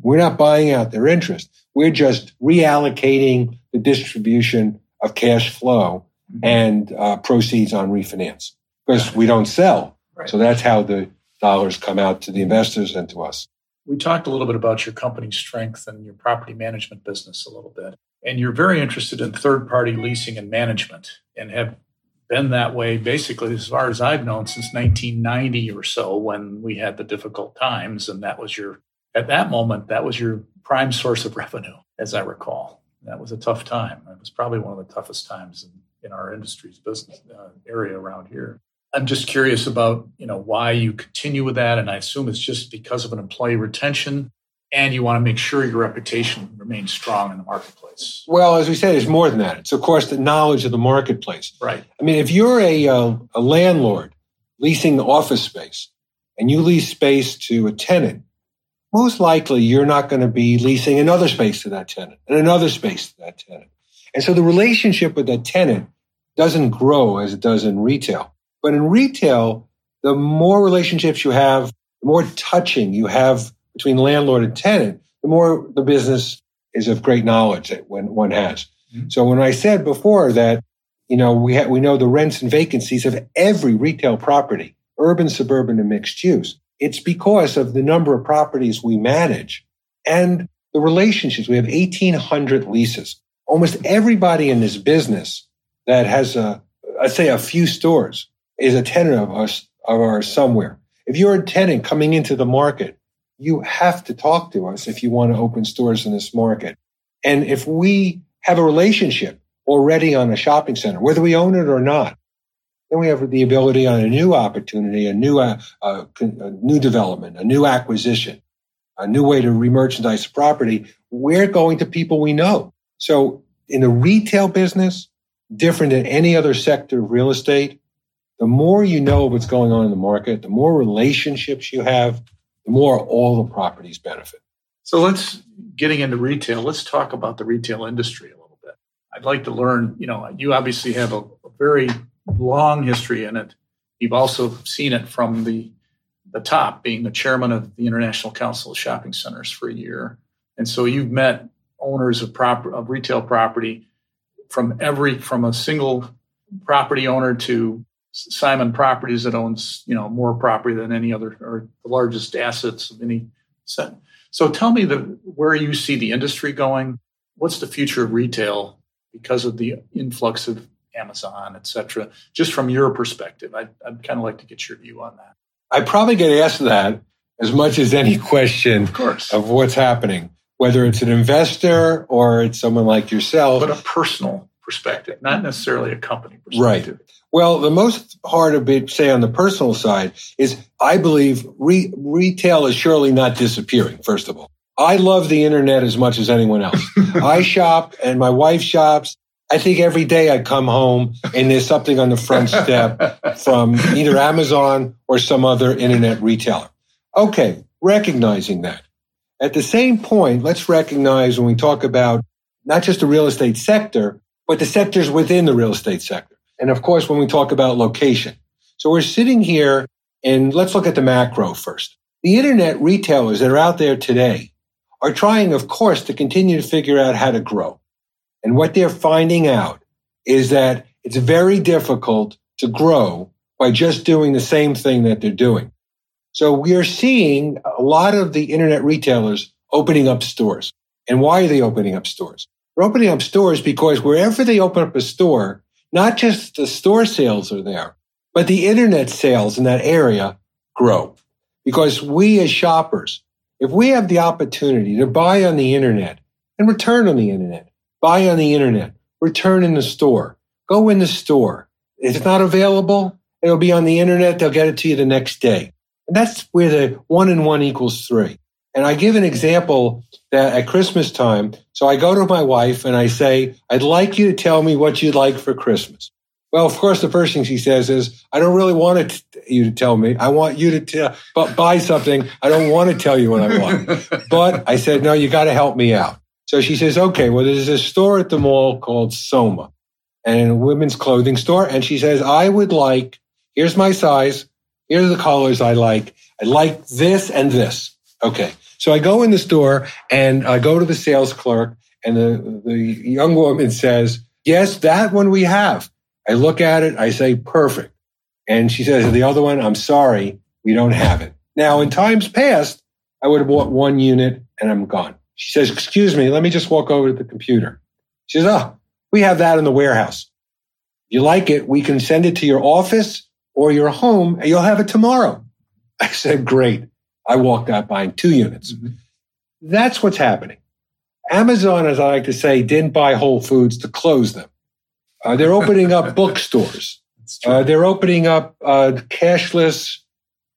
We're not buying out their interest. We're just reallocating the distribution of cash flow and proceeds on refinance, because we don't sell. Right. So that's how the dollars come out to the investors and to us. We talked a little bit about your company's strength and your property management business a little bit. And you're very interested in third-party leasing and management and have been that way basically, as far as I've known, since 1990 or so, when we had the difficult times. And that was your prime source of revenue, as I recall. That was a tough time. It was probably one of the toughest times in our industry's business area around here. I'm just curious about, why you continue with that. And I assume it's just because of an employee retention and you want to make sure your reputation remains strong in the marketplace. Well, as we said, it's more than that. It's, of course, the knowledge of the marketplace. Right. I mean, if you're a landlord leasing office space and you lease space to a tenant, most likely you're not going to be leasing another space to that tenant and another space to that tenant. And so the relationship with that tenant doesn't grow as it does in retail. But in retail, the more relationships you have, the more touching you have between landlord and tenant, the more the business is of great knowledge that one has. Mm-hmm. So when I said before that, we know the rents and vacancies of every retail property, urban, suburban, and mixed use, it's because of the number of properties we manage and the relationships. We have 1,800 leases. Almost everybody in this business that has, a few stores is a tenant of ours somewhere. If you're a tenant coming into the market, you have to talk to us if you want to open stores in this market. And if we have a relationship already on a shopping center, whether we own it or not, then we have the ability on a new opportunity, a new development, a new acquisition, a new way to remerchandise the property. We're going to people we know. So in the retail business, different than any other sector of real estate, the more you know what's going on in the market, the more relationships you have, the more all the properties benefit. So let's talk about the retail industry a little bit. I'd like to learn, you obviously have a very long history in it. You've also seen it from the top, being the chairman of the International Council of Shopping Centers for a year. And so you've met owners of retail property from a single property owner to Simon Properties that owns, more property than any other, or the largest assets of any set. So tell me where you see the industry going. What's the future of retail because of the influx of Amazon, et cetera, just from your perspective? I'd kind of like to get your view on that. I probably get asked that as much as any question of what's happening, whether it's an investor or it's someone like yourself. But a personal perspective, not necessarily a company perspective. Right. Well, the most hard of it, say, on the personal side is I believe retail is surely not disappearing, first of all. I love the internet as much as anyone else. I shop and my wife shops. I think every day I come home and there's something on the front step from either Amazon or some other internet retailer. Okay, recognizing that. At the same point, let's recognize when we talk about not just the real estate sector, but the sectors within the real estate sector. And of course, when we talk about location. So we're sitting here and let's look at the macro first. The internet retailers that are out there today are trying, of course, to continue to figure out how to grow. And what they're finding out is that it's very difficult to grow by just doing the same thing that they're doing. So we are seeing a lot of the internet retailers opening up stores. And why are they opening up stores? They're opening up stores because wherever they open up a store, not just the store sales are there, but the internet sales in that area grow. Because we as shoppers, if we have the opportunity to buy on the internet and return on the internet, buy on the internet, return in the store, go in the store. If it's not available, it'll be on the internet. They'll get it to you the next day. And that's where the 1 and 1 equals 3. And I give an example that at Christmas time, so I go to my wife and I say, I'd like you to tell me what you'd like for Christmas. Well, of course, the first thing she says is, I don't really want you to tell me. I want you to buy something. I don't want to tell you what I want. But I said, no, you got to help me out. So she says, okay, well, there's a store at the mall called Soma, and a women's clothing store. And she says, I would like, here's my size. Here's the colors I like. I like this and this. Okay. So I go in the store and I go to the sales clerk, and the young woman says, yes, that one we have. I look at it, I say, perfect. And she says, the other one, I'm sorry, we don't have it. Now, in times past, I would have bought one unit and I'm gone. She says, excuse me, let me just walk over to the computer. She says, oh, we have that in the warehouse. If you like it, we can send it to your office or your home and you'll have it tomorrow. I said, great. I walked out buying 2 units. Mm-hmm. That's what's happening. Amazon, as I like to say, didn't buy Whole Foods to close them. They're opening up bookstores. They're opening up cashless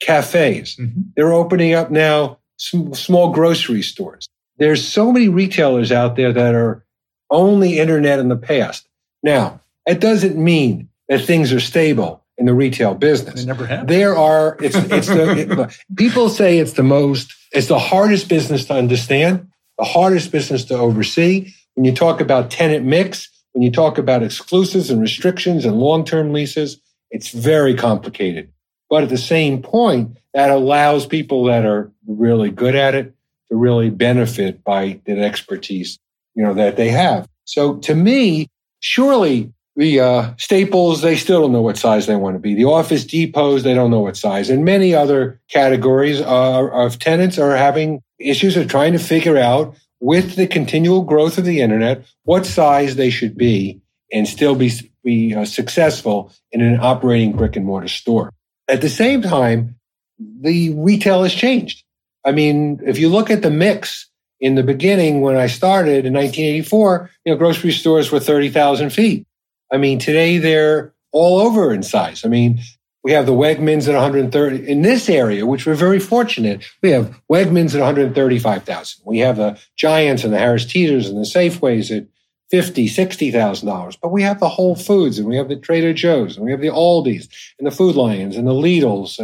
cafes. Mm-hmm. They're opening up now small grocery stores. There's so many retailers out there that are only internet in the past. Now, it doesn't mean that things are stable in the retail business. They never have. There are, people say it's the hardest business to understand, the hardest business to oversee. When you talk about tenant mix, when you talk about exclusives and restrictions and long-term leases, it's very complicated. But at the same point, that allows people that are really good at it to really benefit by the expertise, that they have. So to me, surely the Staples, they still don't know what size they want to be. The Office Depots, they don't know what size. And many other categories of tenants are having issues of trying to figure out, with the continual growth of the internet, what size they should be and still be successful in an operating brick and mortar store. At the same time, the retail has changed. I mean, if you look at the mix in the beginning, when I started in 1984, grocery stores were 30,000 feet. I mean, today they're all over in size. I mean, we have the Wegmans at 130. In this area, which we're very fortunate, we have Wegmans at 135,000. We have the Giants and the Harris Teeters and the Safeways at $50,000, $60,000. But we have the Whole Foods and we have the Trader Joe's and we have the Aldis and the Food Lions and the Lidls.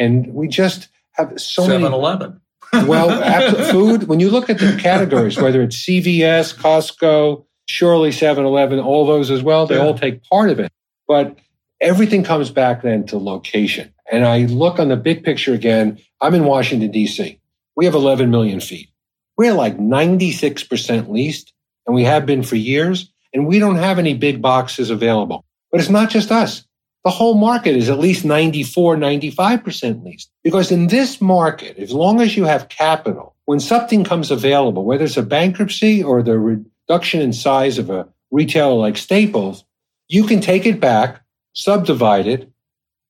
And we just have so 7-Eleven. Many. 7-Eleven. Well, food, when you look at the categories, whether it's CVS, Costco, surely 7-Eleven, all those as well, they all take part of it. But everything comes back then to location. And I look on the big picture again. I'm in Washington, D.C. We have 11 million feet. We're like 96% leased, and we have been for years, and we don't have any big boxes available. But it's not just us. The whole market is at least 94, 95% leased. Because in this market, as long as you have capital, when something comes available, whether it's a bankruptcy or the reduction in size of a retailer like Staples, you can take it back, subdivide it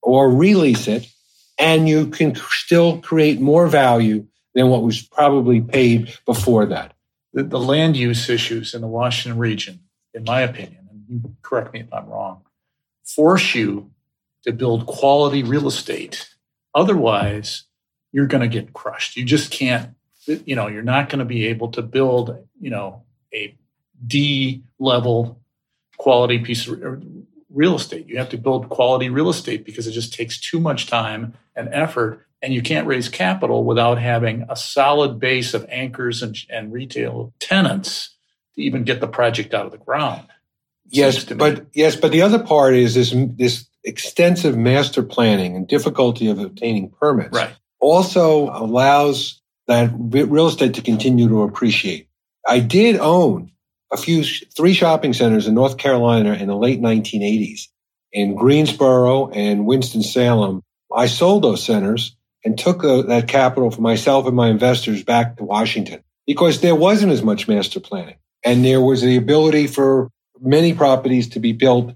or release it, and you can still create more value than what was probably paid before that. The land use issues in the Washington region, in my opinion, and you correct me if I'm wrong, force you to build quality real estate. Otherwise, you're going to get crushed. You just can't, you're not going to be able to build, a D-level quality piece of real estate. You have to build quality real estate because it just takes too much time and effort, and you can't raise capital without having a solid base of anchors and retail tenants to even get the project out of the ground. Yes, but the other part is this extensive master planning and difficulty of obtaining permits. Right. Also allows that real estate to continue to appreciate. I did own three shopping centers in North Carolina in the late 1980s, in Greensboro and Winston-Salem. I sold those centers and took that capital for myself and my investors back to Washington, because there wasn't as much master planning. And there was the ability for many properties to be built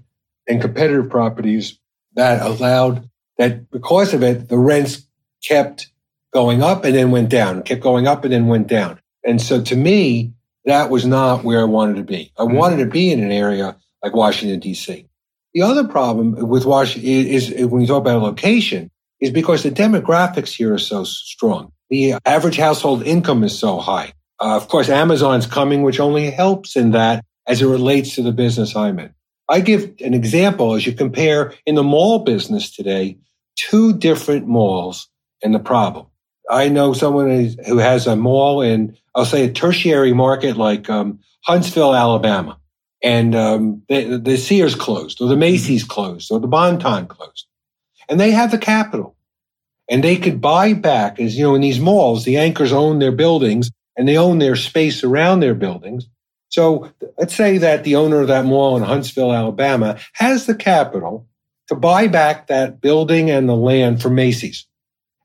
and competitive properties that allowed that. Because of it, the rents kept going up and then went down, kept going up and then went down. And so to me, that was not where I wanted to be. I wanted to be in an area like Washington, D.C. The other problem with Washington is when you talk about location is because the demographics here are so strong. The average household income is so high. Of course, Amazon's coming, which only helps in that as it relates to the business I'm in. I give an example as you compare in the mall business today, two different malls and the problem. I know someone who has a mall in, I'll say, a tertiary market like Huntsville, Alabama, and the Sears closed, or the Macy's closed, or the Bon-Ton closed. And they have the capital. And they could buy back, as you know, in these malls, the anchors own their buildings and they own their space around their buildings. So let's say that the owner of that mall in Huntsville, Alabama, has the capital to buy back that building and the land from Macy's,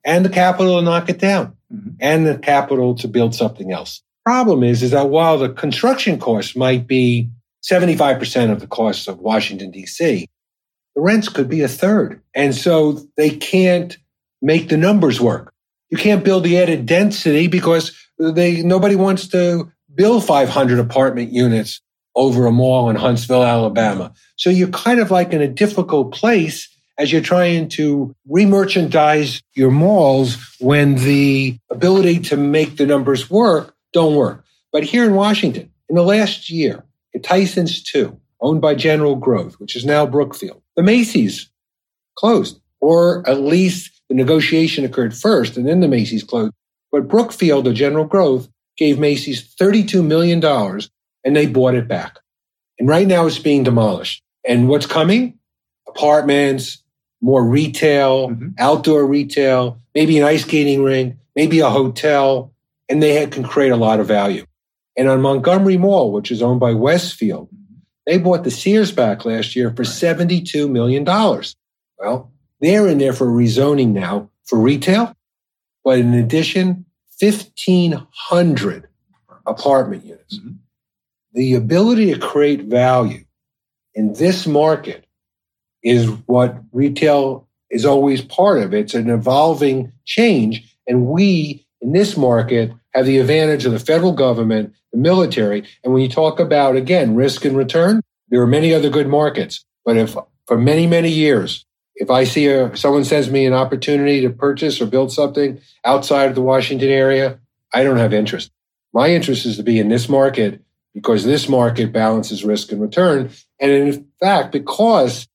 and the capital to knock it down, and the capital to build something else. Problem is that while the construction cost might be 75% of the cost of Washington, D.C., the rents could be a third. And so they can't make the numbers work. You can't build the added density because nobody wants to build 500 apartment units over a mall in Huntsville, Alabama. So you're kind of like in a difficult place as you're trying to re-merchandise your malls when the ability to make the numbers work don't work. But here in Washington, in the last year, Tyson's 2, owned by General Growth, which is now Brookfield, the Macy's closed, or at least the negotiation occurred first and then the Macy's closed. But Brookfield or General Growth gave Macy's $32 million and they bought it back. And right now it's being demolished. And what's coming? Apartments, more retail, outdoor retail, maybe an ice skating rink, maybe a hotel, and they can create a lot of value. And on Montgomery Mall, which is owned by Westfield, they bought the Sears back last year for $72 million. Well, they're in there for rezoning now for retail, but in addition, 1,500 apartment units. The ability to create value in this market is what retail is always part of. It's an evolving change. And we, in this market, have the advantage of the federal government, the military. And when you talk about, again, risk and return, there are many other good markets. But if for many, many years, if I see someone sends me an opportunity to purchase or build something outside of the Washington area, I don't have interest. My interest is to be in this market because this market balances risk and return. And in fact, because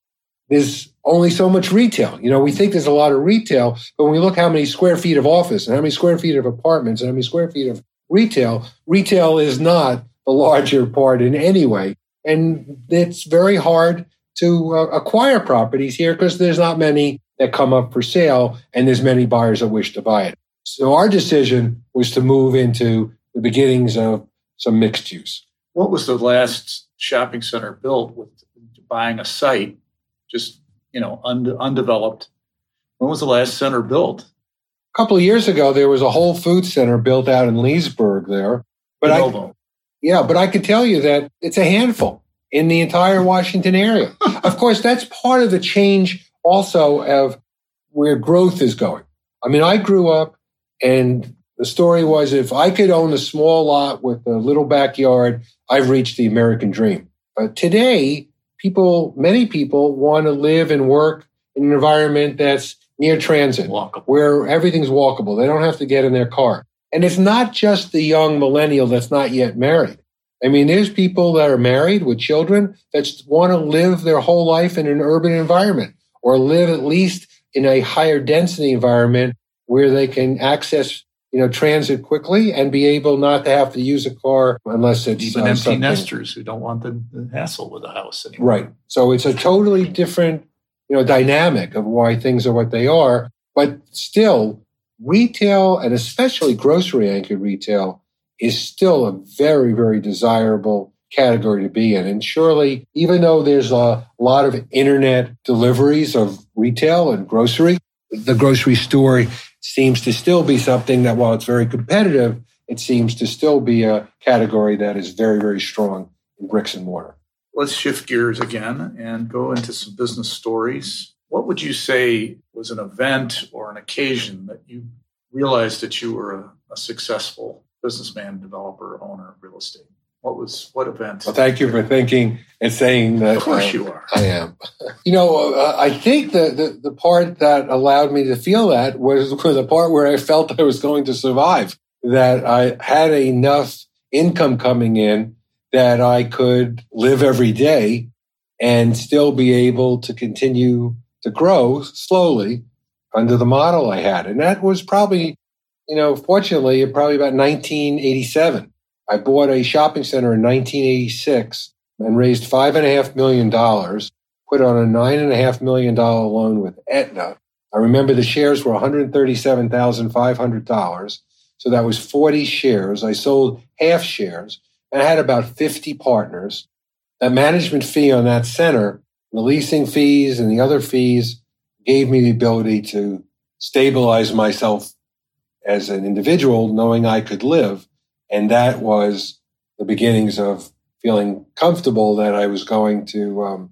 there's only so much retail. You know, we think there's a lot of retail, but when we look how many square feet of office and how many square feet of apartments and how many square feet of retail is not the larger part in any way. And it's very hard to acquire properties here because there's not many that come up for sale and there's many buyers that wish to buy it. So our decision was to move into the beginnings of some mixed use. What was the last shopping center built with buying a site? Just, you know, undeveloped. When was the last center built? A couple of years ago, there was a Whole Foods center built out in Leesburg there. But I could tell you that it's a handful in the entire Washington area. Of course, that's part of the change also of where growth is going. I mean, I grew up and the story was if I could own a small lot with a little backyard, I've reached the American dream. But today, many people want to live and work in an environment that's near transit, where everything's walkable. They don't have to get in their car. And it's not just the young millennial that's not yet married. I mean, there's people that are married with children that want to live their whole life in an urban environment or live at least in a higher density environment where they can access, you know, transit quickly and be able not to have to use a car unless it's even empty nesters who don't want the hassle with the house anymore. Right. So it's a totally different, you know, dynamic of why things are what they are. But still, retail, and especially grocery-anchored retail, is still a very, very desirable category to be in. And surely, even though there's a lot of internet deliveries of retail and grocery, the grocery store seems to still be something that, while it's very competitive, it seems to still be a category that is very, very strong in bricks and mortar. Let's shift gears again and go into some business stories. What would you say was an event or an occasion that you realized that you were a successful businessman, developer, owner of real estate? What event? Well, thank you for thinking and saying that. Of course you are. I am. I think the part that allowed me to feel that was the part where I felt I was going to survive, that I had enough income coming in that I could live every day and still be able to continue to grow slowly under the model I had. And that was fortunately, about 1987. I bought a shopping center in 1986 and raised $5.5 million, put on a $9.5 million loan with Aetna. I remember the shares were $137,500, so that was 40 shares. I sold half shares, and I had about 50 partners. That management fee on that center, the leasing fees and the other fees, gave me the ability to stabilize myself as an individual, knowing I could live. And that was the beginnings of feeling comfortable that I was going to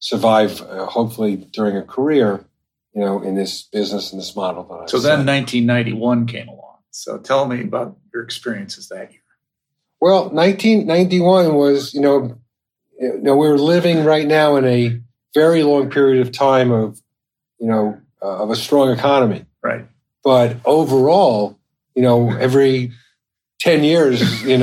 survive, hopefully during a career, in this business and this model. So then 1991 came along. So tell me about your experiences that year. Well, 1991 was, we're living right now in a very long period of time of a strong economy. Right. But overall, every 10 years, we're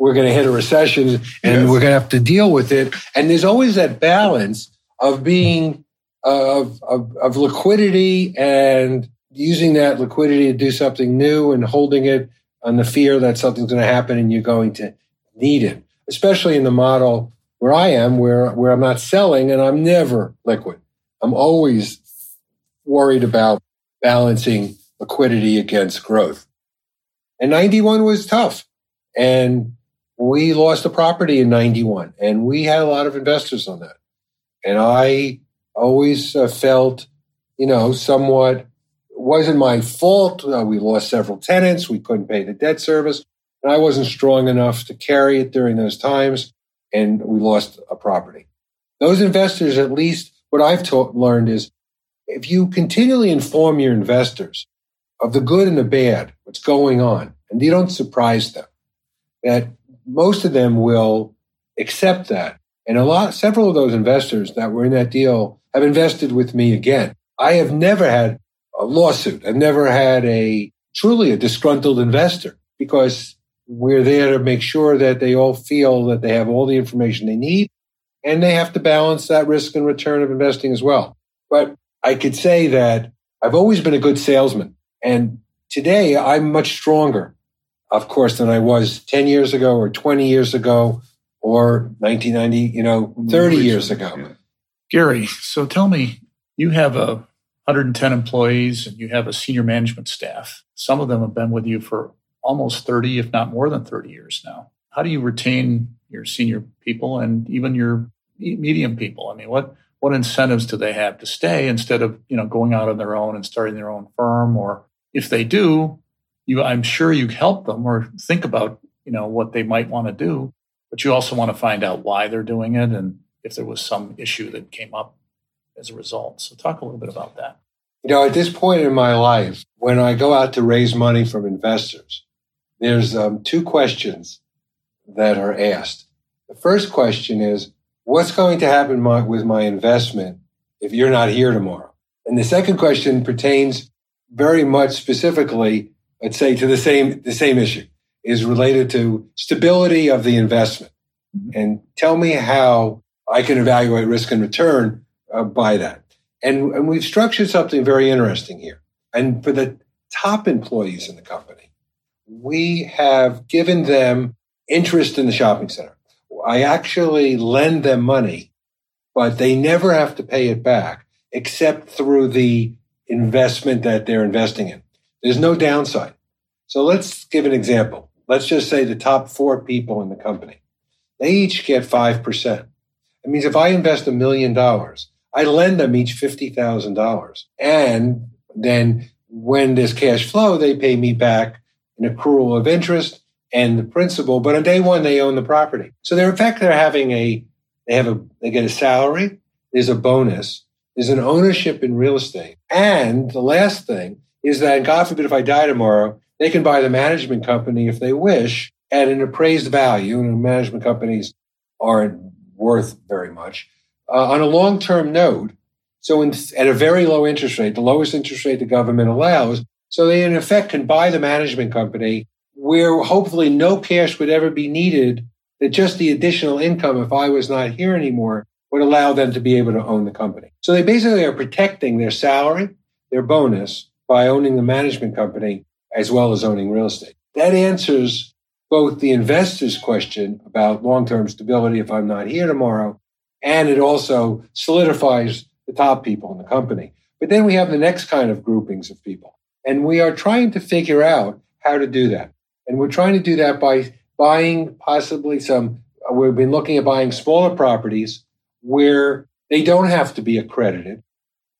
going to hit a recession and we're going to have to deal with it. And there's always that balance of being of liquidity and using that liquidity to do something new and holding it on the fear that something's going to happen and you're going to need it, especially in the model where I am, where I'm not selling and I'm never liquid. I'm always worried about balancing liquidity against growth. And 91 was tough, and we lost a property in 91, and we had a lot of investors on that. And I always felt, somewhat, it wasn't my fault. We lost several tenants. We couldn't pay the debt service, and I wasn't strong enough to carry it during those times, and we lost a property. Those investors, at least what I've learned is, if you continually inform your investors of the good and the bad, what's going on, and you don't surprise them, that most of them will accept that. And several of those investors that were in that deal have invested with me again. I have never had a lawsuit. I've never had truly a disgruntled investor, because we're there to make sure that they all feel that they have all the information they need, and they have to balance that risk and return of investing as well. But I could say that I've always been a good salesman. And today, I'm much stronger, of course, than I was 10 years ago or 20 years ago or 1990, 30 years ago. Yeah. Gary, so tell me, you have 110 employees and you have a senior management staff. Some of them have been with you for almost 30, if not more than 30 years now. How do you retain your senior people and even your medium people? I mean, what incentives do they have to stay instead of, going out on their own and starting their own firm? Or if they do, I'm sure you help them or think about, what they might want to do, but you also want to find out why they're doing it and if there was some issue that came up as a result. So talk a little bit about that. At this point in my life, when I go out to raise money from investors, there's two questions that are asked. The first question is, what's going to happen with my investment if you're not here tomorrow? And the second question pertains very much specifically, I'd say, to the same issue, is related to stability of the investment. Mm-hmm. And tell me how I can evaluate risk and return by that. And we've structured something very interesting here. And for the top employees in the company, we have given them interest in the shopping center. I actually lend them money, but they never have to pay it back except through the investment that they're investing in. There's no downside. So let's give an example. Let's just say the top four people in the company. They each get 5%. It means if I invest $1 million, I lend them each $50,000. And then when there's cash flow, they pay me back an accrual of interest and the principal. But on day one, they own the property. So they're, in fact, they're having they get a salary. There's a bonus. There's an ownership in real estate. And the last thing is that, God forbid, if I die tomorrow, they can buy the management company if they wish at an appraised value, and management companies aren't worth very much, on a long-term note. So at a very low interest rate, the lowest interest rate the government allows, so they, in effect, can buy the management company where hopefully no cash would ever be needed, that just the additional income, if I was not here anymore, would allow them to be able to own the company. So they basically are protecting their salary, their bonus, by owning the management company as well as owning real estate. That answers both the investor's question about long-term stability if I'm not here tomorrow, and it also solidifies the top people in the company. But then we have the next kind of groupings of people, and we are trying to figure out how to do that. And we're trying to do that by buying possibly we've been looking at buying smaller properties where they don't have to be accredited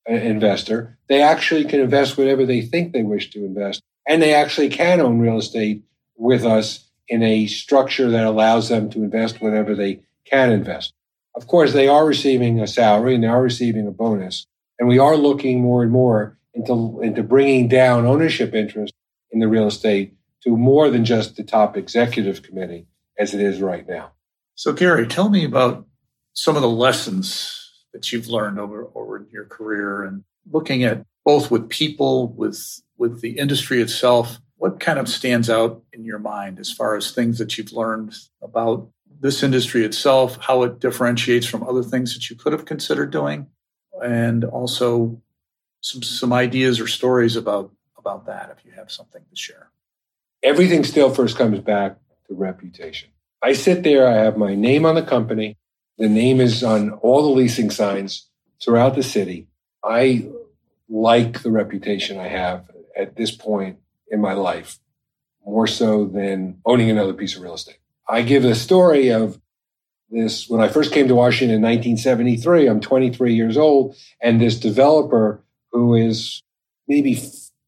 investor. They actually can invest whatever they think they wish to invest. And they actually can own real estate with us in a structure that allows them to invest whatever they can invest. Of course, they are receiving a salary and they are receiving a bonus. And we are looking more and more into bringing down ownership interest in the real estate to more than just the top executive committee as it is right now. So, Gary, tell me about some of the lessons that you've learned over your career and looking at both with people, with the industry itself. What kind of stands out in your mind as far as things that you've learned about this industry itself, how it differentiates from other things that you could have considered doing, and also some ideas or stories about that, if you have something to share? Everything still first comes back to reputation. I sit there, I have my name on the company. The name is on all the leasing signs throughout the city. I like the reputation I have at this point in my life, more so than owning another piece of real estate. I give a story of this. When I first came to Washington in 1973, I'm 23 years old, and this developer who is maybe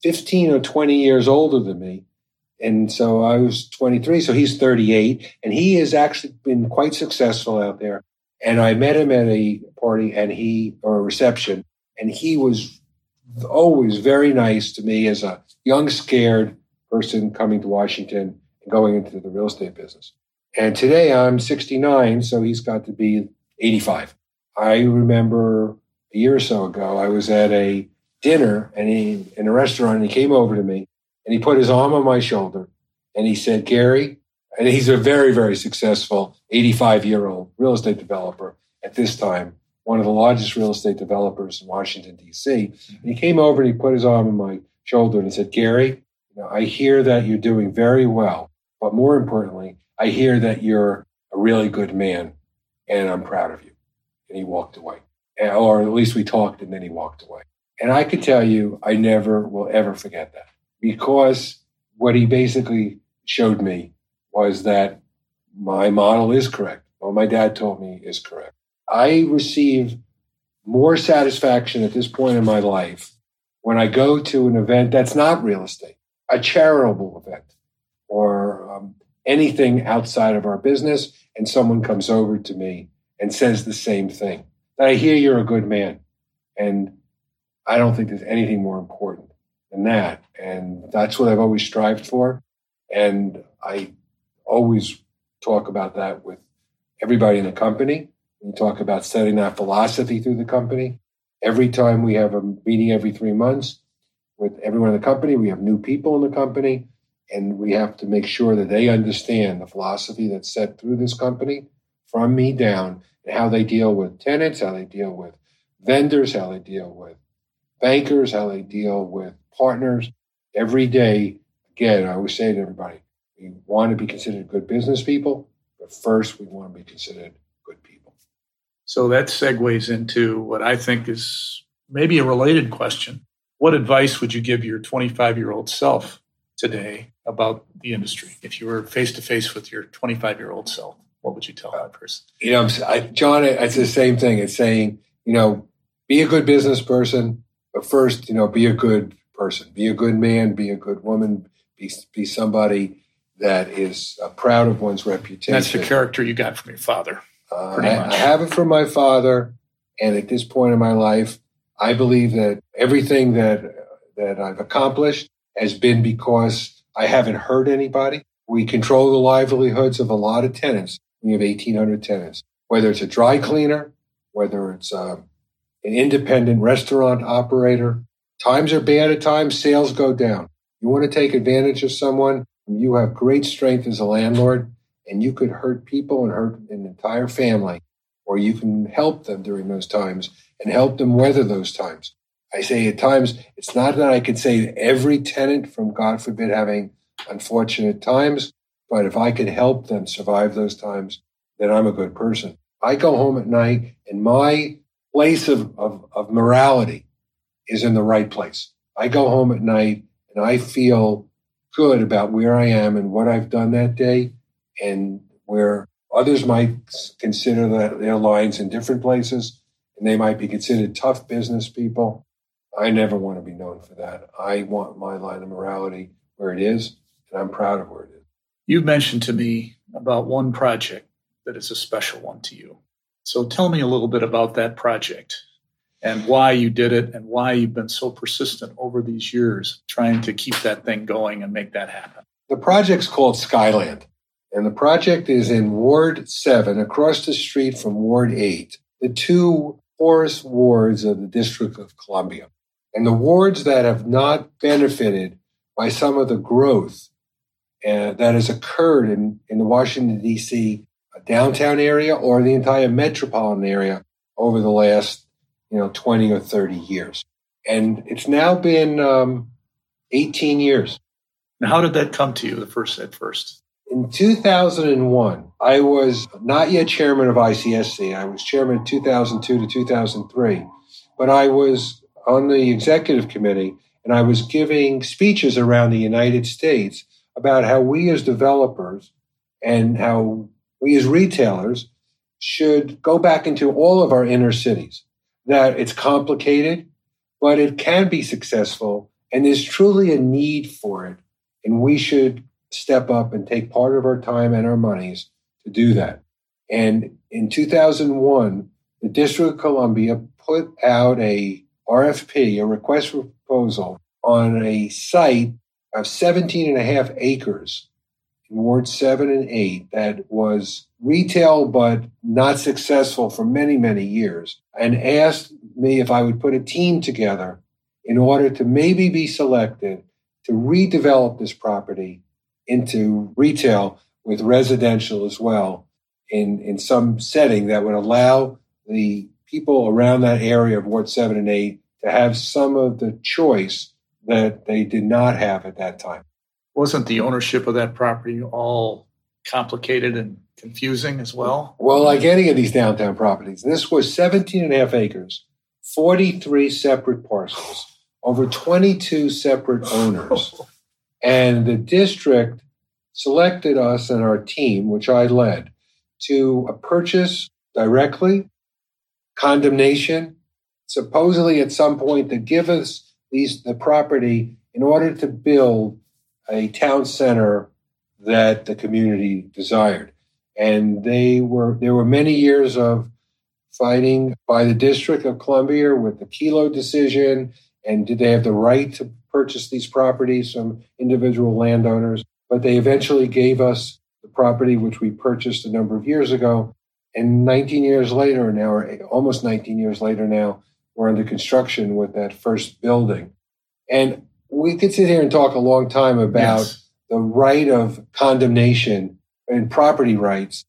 15 or 20 years older than me, and so I was 23, so he's 38, and he has actually been quite successful out there. And I met him at a party or a reception, and he was always very nice to me as a young, scared person coming to Washington and going into the real estate business. And today I'm 69, so he's got to be 85. I remember a year or so ago, I was at a dinner and in a restaurant, and he came over to me and he put his arm on my shoulder and he said, Gary, and he's a very, very successful 85-year-old real estate developer at this time, one of the largest real estate developers in Washington, D.C. And he came over and he put his arm on my shoulder and he said, Gary, I hear that you're doing very well, but more importantly, I hear that you're a really good man and I'm proud of you. And he walked away, or at least we talked and then he walked away. And I could tell you, I never will ever forget that, because what he basically showed me was that my model is correct. What my dad told me is correct. I receive more satisfaction at this point in my life when I go to an event that's not real estate, a charitable event, or anything outside of our business, and someone comes over to me and says the same thing, that I hear you're a good man. And I don't think there's anything more important than that. And that's what I've always strived for. And I always talk about that with everybody in the company. We talk about setting that philosophy through the company. Every time we have a meeting every 3 months with everyone in the company, we have new people in the company, and we have to make sure that they understand the philosophy that's set through this company from me down, and how they deal with tenants, how they deal with vendors, how they deal with bankers, how they deal with partners. Every day, again, I always say to everybody, we want to be considered good business people, but first we want to be considered good people. So that segues into what I think is maybe a related question. What advice would you give your 25-year-old self today about the industry? If you were face-to-face with your 25-year-old self, what would you tell that person? You know, John, it's the same thing. It's saying, you know, be a good business person, but first, you know, be a good person. Be a good man, be a good woman, be somebody that is proud of one's reputation. That's the character you got from your father. I have it from my father, and at this point in my life, I believe that everything that I've accomplished has been because I haven't hurt anybody. We control the livelihoods of a lot of tenants. We have 1,800 tenants, whether it's a dry cleaner, whether it's an independent restaurant operator. Times are bad at times. Sales go down. You want to take advantage of someone. You have great strength as a landlord, and you could hurt people and hurt an entire family, or you can help them during those times and help them weather those times. I say at times, it's not that I could save every tenant from, God forbid, having unfortunate times, but if I could help them survive those times, then I'm a good person. I go home at night, and my place of morality is in the right place. I go home at night, and I feel good about where I am and what I've done that day, and where others might consider their lines in different places, and they might be considered tough business people. I never want to be known for that. I want my line of morality where it is, and I'm proud of where it is. You mentioned to me about one project that is a special one to you. So tell me a little bit about that project and why you did it and why you've been so persistent over these years trying to keep that thing going and make that happen. The project's called Skyland, and the project is in Ward 7, across the street from Ward 8, the two poorest wards of the District of Columbia, and the wards that have not benefited by some of the growth that has occurred in the Washington, D.C. downtown area or the entire metropolitan area over the last 20 or 30 years. And it's now been 18 years. Now, how did that come to you at first? In 2001, I was not yet chairman of ICSC. I was chairman in 2002 to 2003, but I was on the executive committee, and I was giving speeches around the United States about how we as developers and how we as retailers should go back into all of our inner cities, that it's complicated, but it can be successful, and there's truly a need for it, and we should step up and take part of our time and our monies to do that. And in 2001, the District of Columbia put out a RFP, a request for proposal, on a site of 17.5 acres in Ward 7 and 8 that was retail but not successful for many, many years, and asked me if I would put a team together in order to maybe be selected to redevelop this property into retail with residential as well in some setting that would allow the people around that area of Ward 7 and 8 to have some of the choice that they did not have at that time. Wasn't the ownership of that property all complicated and confusing as well? Well, like any of these downtown properties, this was 17.5 acres, 43 separate parcels, over 22 separate owners. And the district selected us and our team, which I led, to purchase directly, condemnation, supposedly at some point to give us the property in order to build a town center that the community desired. And there were many years of fighting by the District of Columbia with the Kelo decision, and did they have the right to purchase these properties from individual landowners, but they eventually gave us the property, which we purchased a number of years ago. And 19 years later now, we're under construction with that first building. And we could sit here and talk a long time about the right of condemnation and property rights.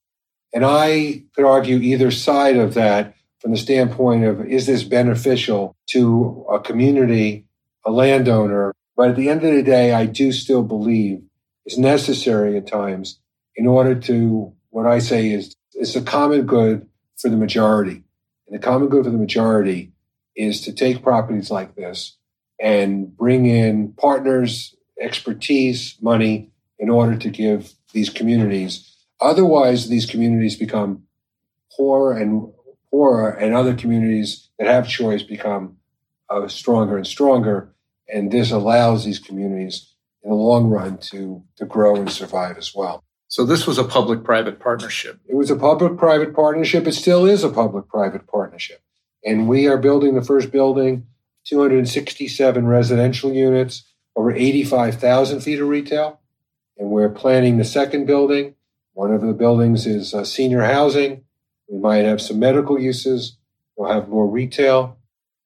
And I could argue either side of that from the standpoint of, is this beneficial to a community, a landowner? But at the end of the day, I do still believe it's necessary at times in order to, what I say is, it's a common good for the majority. And the common good for the majority is to take properties like this and bring in partners, expertise, money in order to give these communities. Otherwise, these communities become poorer and other communities that have choice become stronger and stronger. And this allows these communities in the long run to grow and survive as well. So this was a public-private partnership. It was a public-private partnership. It still is a public-private partnership. And we are building the first building, 267 residential units, over 85,000 feet of retail. And we're planning the second building. One of the buildings is senior housing. We might have some medical uses. We'll have more retail.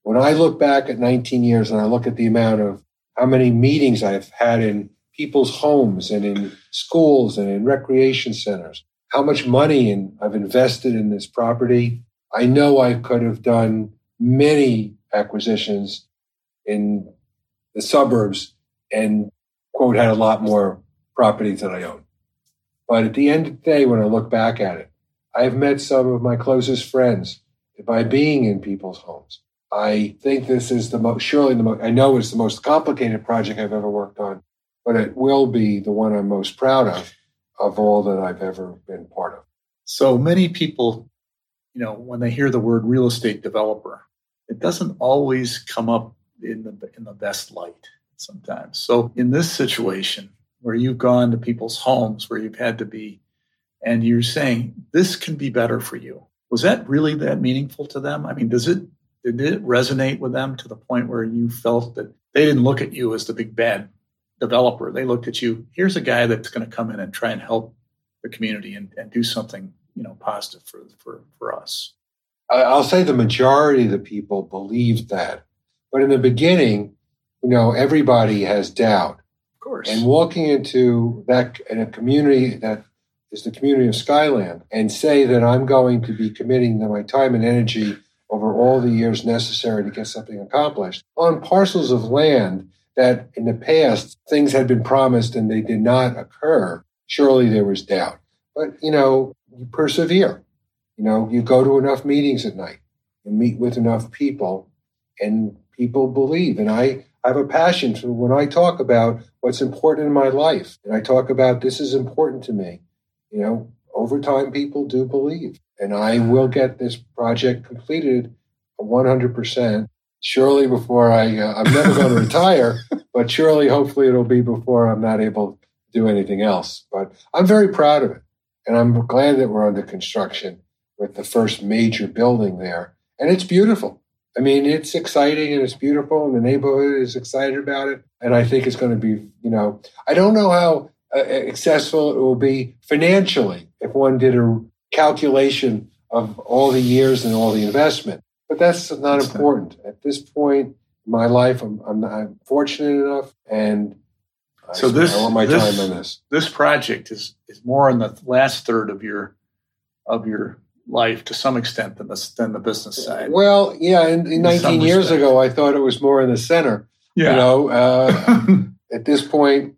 When I look back at 19 years and I look at the amount of how many meetings I've had in people's homes and in schools and in recreation centers, how much money I've invested in this property, I know I could have done many acquisitions in the suburbs and, quote, had a lot more properties that I own. But at the end of the day, when I look back at it, I've met some of my closest friends by being in people's homes. I think this is I know it's the most complicated project I've ever worked on, but it will be the one I'm most proud of all that I've ever been part of. So many people, you know, when they hear the word real estate developer, it doesn't always come up in the best light sometimes. So in this situation where you've gone to people's homes, where you've had to be, and you're saying, this can be better for you. Was that really that meaningful to them? I mean, did it resonate with them to the point where you felt that they didn't look at you as the big bad developer? They looked at you, here's a guy that's going to come in and try and help the community and do something, you know, positive for us. I'll say the majority of the people believed that. But in the beginning, you know, everybody has doubt. Of course. And walking into that in a community that is the community of Skyland and say that I'm going to be committing my time and energy over all the years necessary to get something accomplished on parcels of land that in the past things had been promised and they did not occur, surely there was doubt. But, you know, you persevere. You know, you go to enough meetings at night, you meet with enough people, and people believe. And I have a passion for when I talk about what's important in my life, and I talk about this is important to me, you know, over time, people do believe. And I will get this project completed 100%, surely before I'm never going to retire, but surely, hopefully, it'll be before I'm not able to do anything else. But I'm very proud of it. And I'm glad that we're under construction with the first major building there. And it's beautiful. I mean, it's exciting and it's beautiful, and the neighborhood is excited about it. And I think it's going to be, you know, I don't know how successful it will be financially if one did a calculation of all the years and all the investment. But that's important. At this point in my life, I'm fortunate enough, and I want my time on this. This project is more in the last third of your life to some extent than the business side. Well, yeah, in 19 years ago, I thought it was more in the center. Yeah. You know, at this point,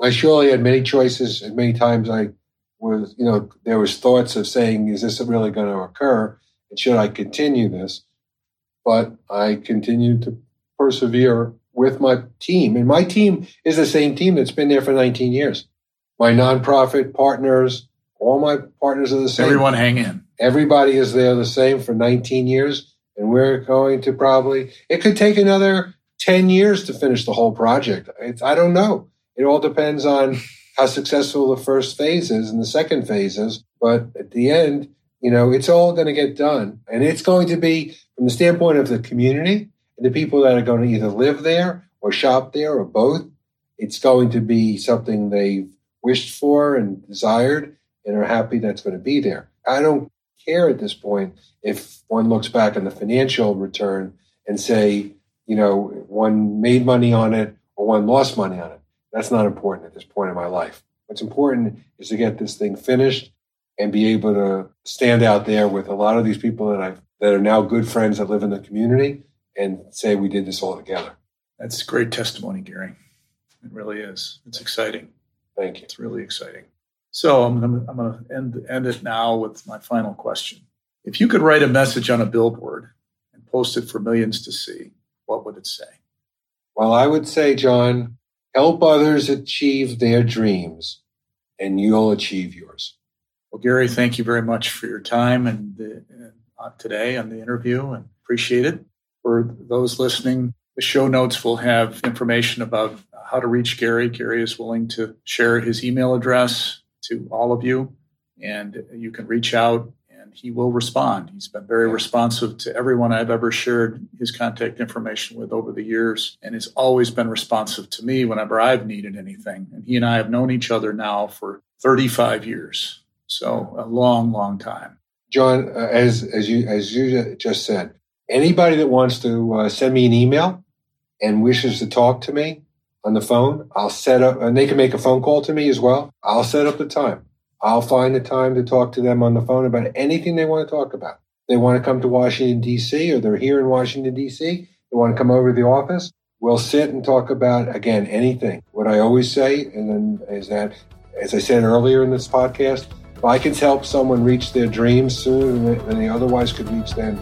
I surely had many choices, and many times I was, you know, there was thoughts of saying, is this really going to occur? And should I continue this? But I continued to persevere with my team. And my team is the same team that's been there for 19 years. My nonprofit partners, all my partners are the same. Everyone hang in. Everybody is there the same for 19 years. And we're going to it could take another 10 years to finish the whole project. I don't know. It all depends on how successful the first phase is and the second phase is. But at the end, you know, it's all going to get done. And it's going to be from the standpoint of the community and the people that are going to either live there or shop there or both. It's going to be something they've wished for and desired and are happy that's going to be there. I don't care at this point if one looks back on the financial return and say, you know, one made money on it or one lost money on it. That's not important at this point in my life. What's important is to get this thing finished and be able to stand out there with a lot of these people that are now good friends that live in the community and say we did this all together. That's great testimony, Gary. It really is. It's exciting. Thank you. It's really exciting. So I'm going to end it now with my final question. If you could write a message on a billboard and post it for millions to see, what would it say? Well, I would say, John, help others achieve their dreams and you'll achieve yours. Well, Gary, thank you very much for your time and today on the interview, and appreciate it. For those listening, the show notes will have information about how to reach Gary. Gary is willing to share his email address to all of you, and you can reach out and he will respond. He's been very responsive to everyone I've ever shared his contact information with over the years, and has always been responsive to me whenever I've needed anything. And he and I have known each other now for 35 years, so a long, long time. John, as you just said, anybody that wants to send me an email and wishes to talk to me on the phone, I'll set up, and they can make a phone call to me as well. I'll set up the time. I'll find the time to talk to them on the phone about anything they want to talk about. They want to come to Washington, D.C., or they're here in Washington, D.C. They want to come over to the office. We'll sit and talk about, again, anything. What I always say is that, as I said earlier in this podcast, if I can help someone reach their dreams sooner than they otherwise could reach them,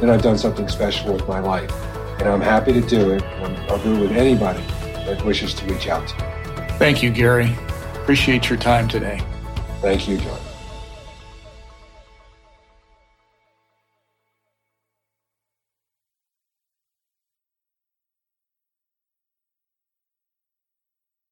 then I've done something special with my life. And I'm happy to do it. I'll do it with anybody that wishes to reach out to me. Thank you, Gary. Appreciate your time today. Thank you, John.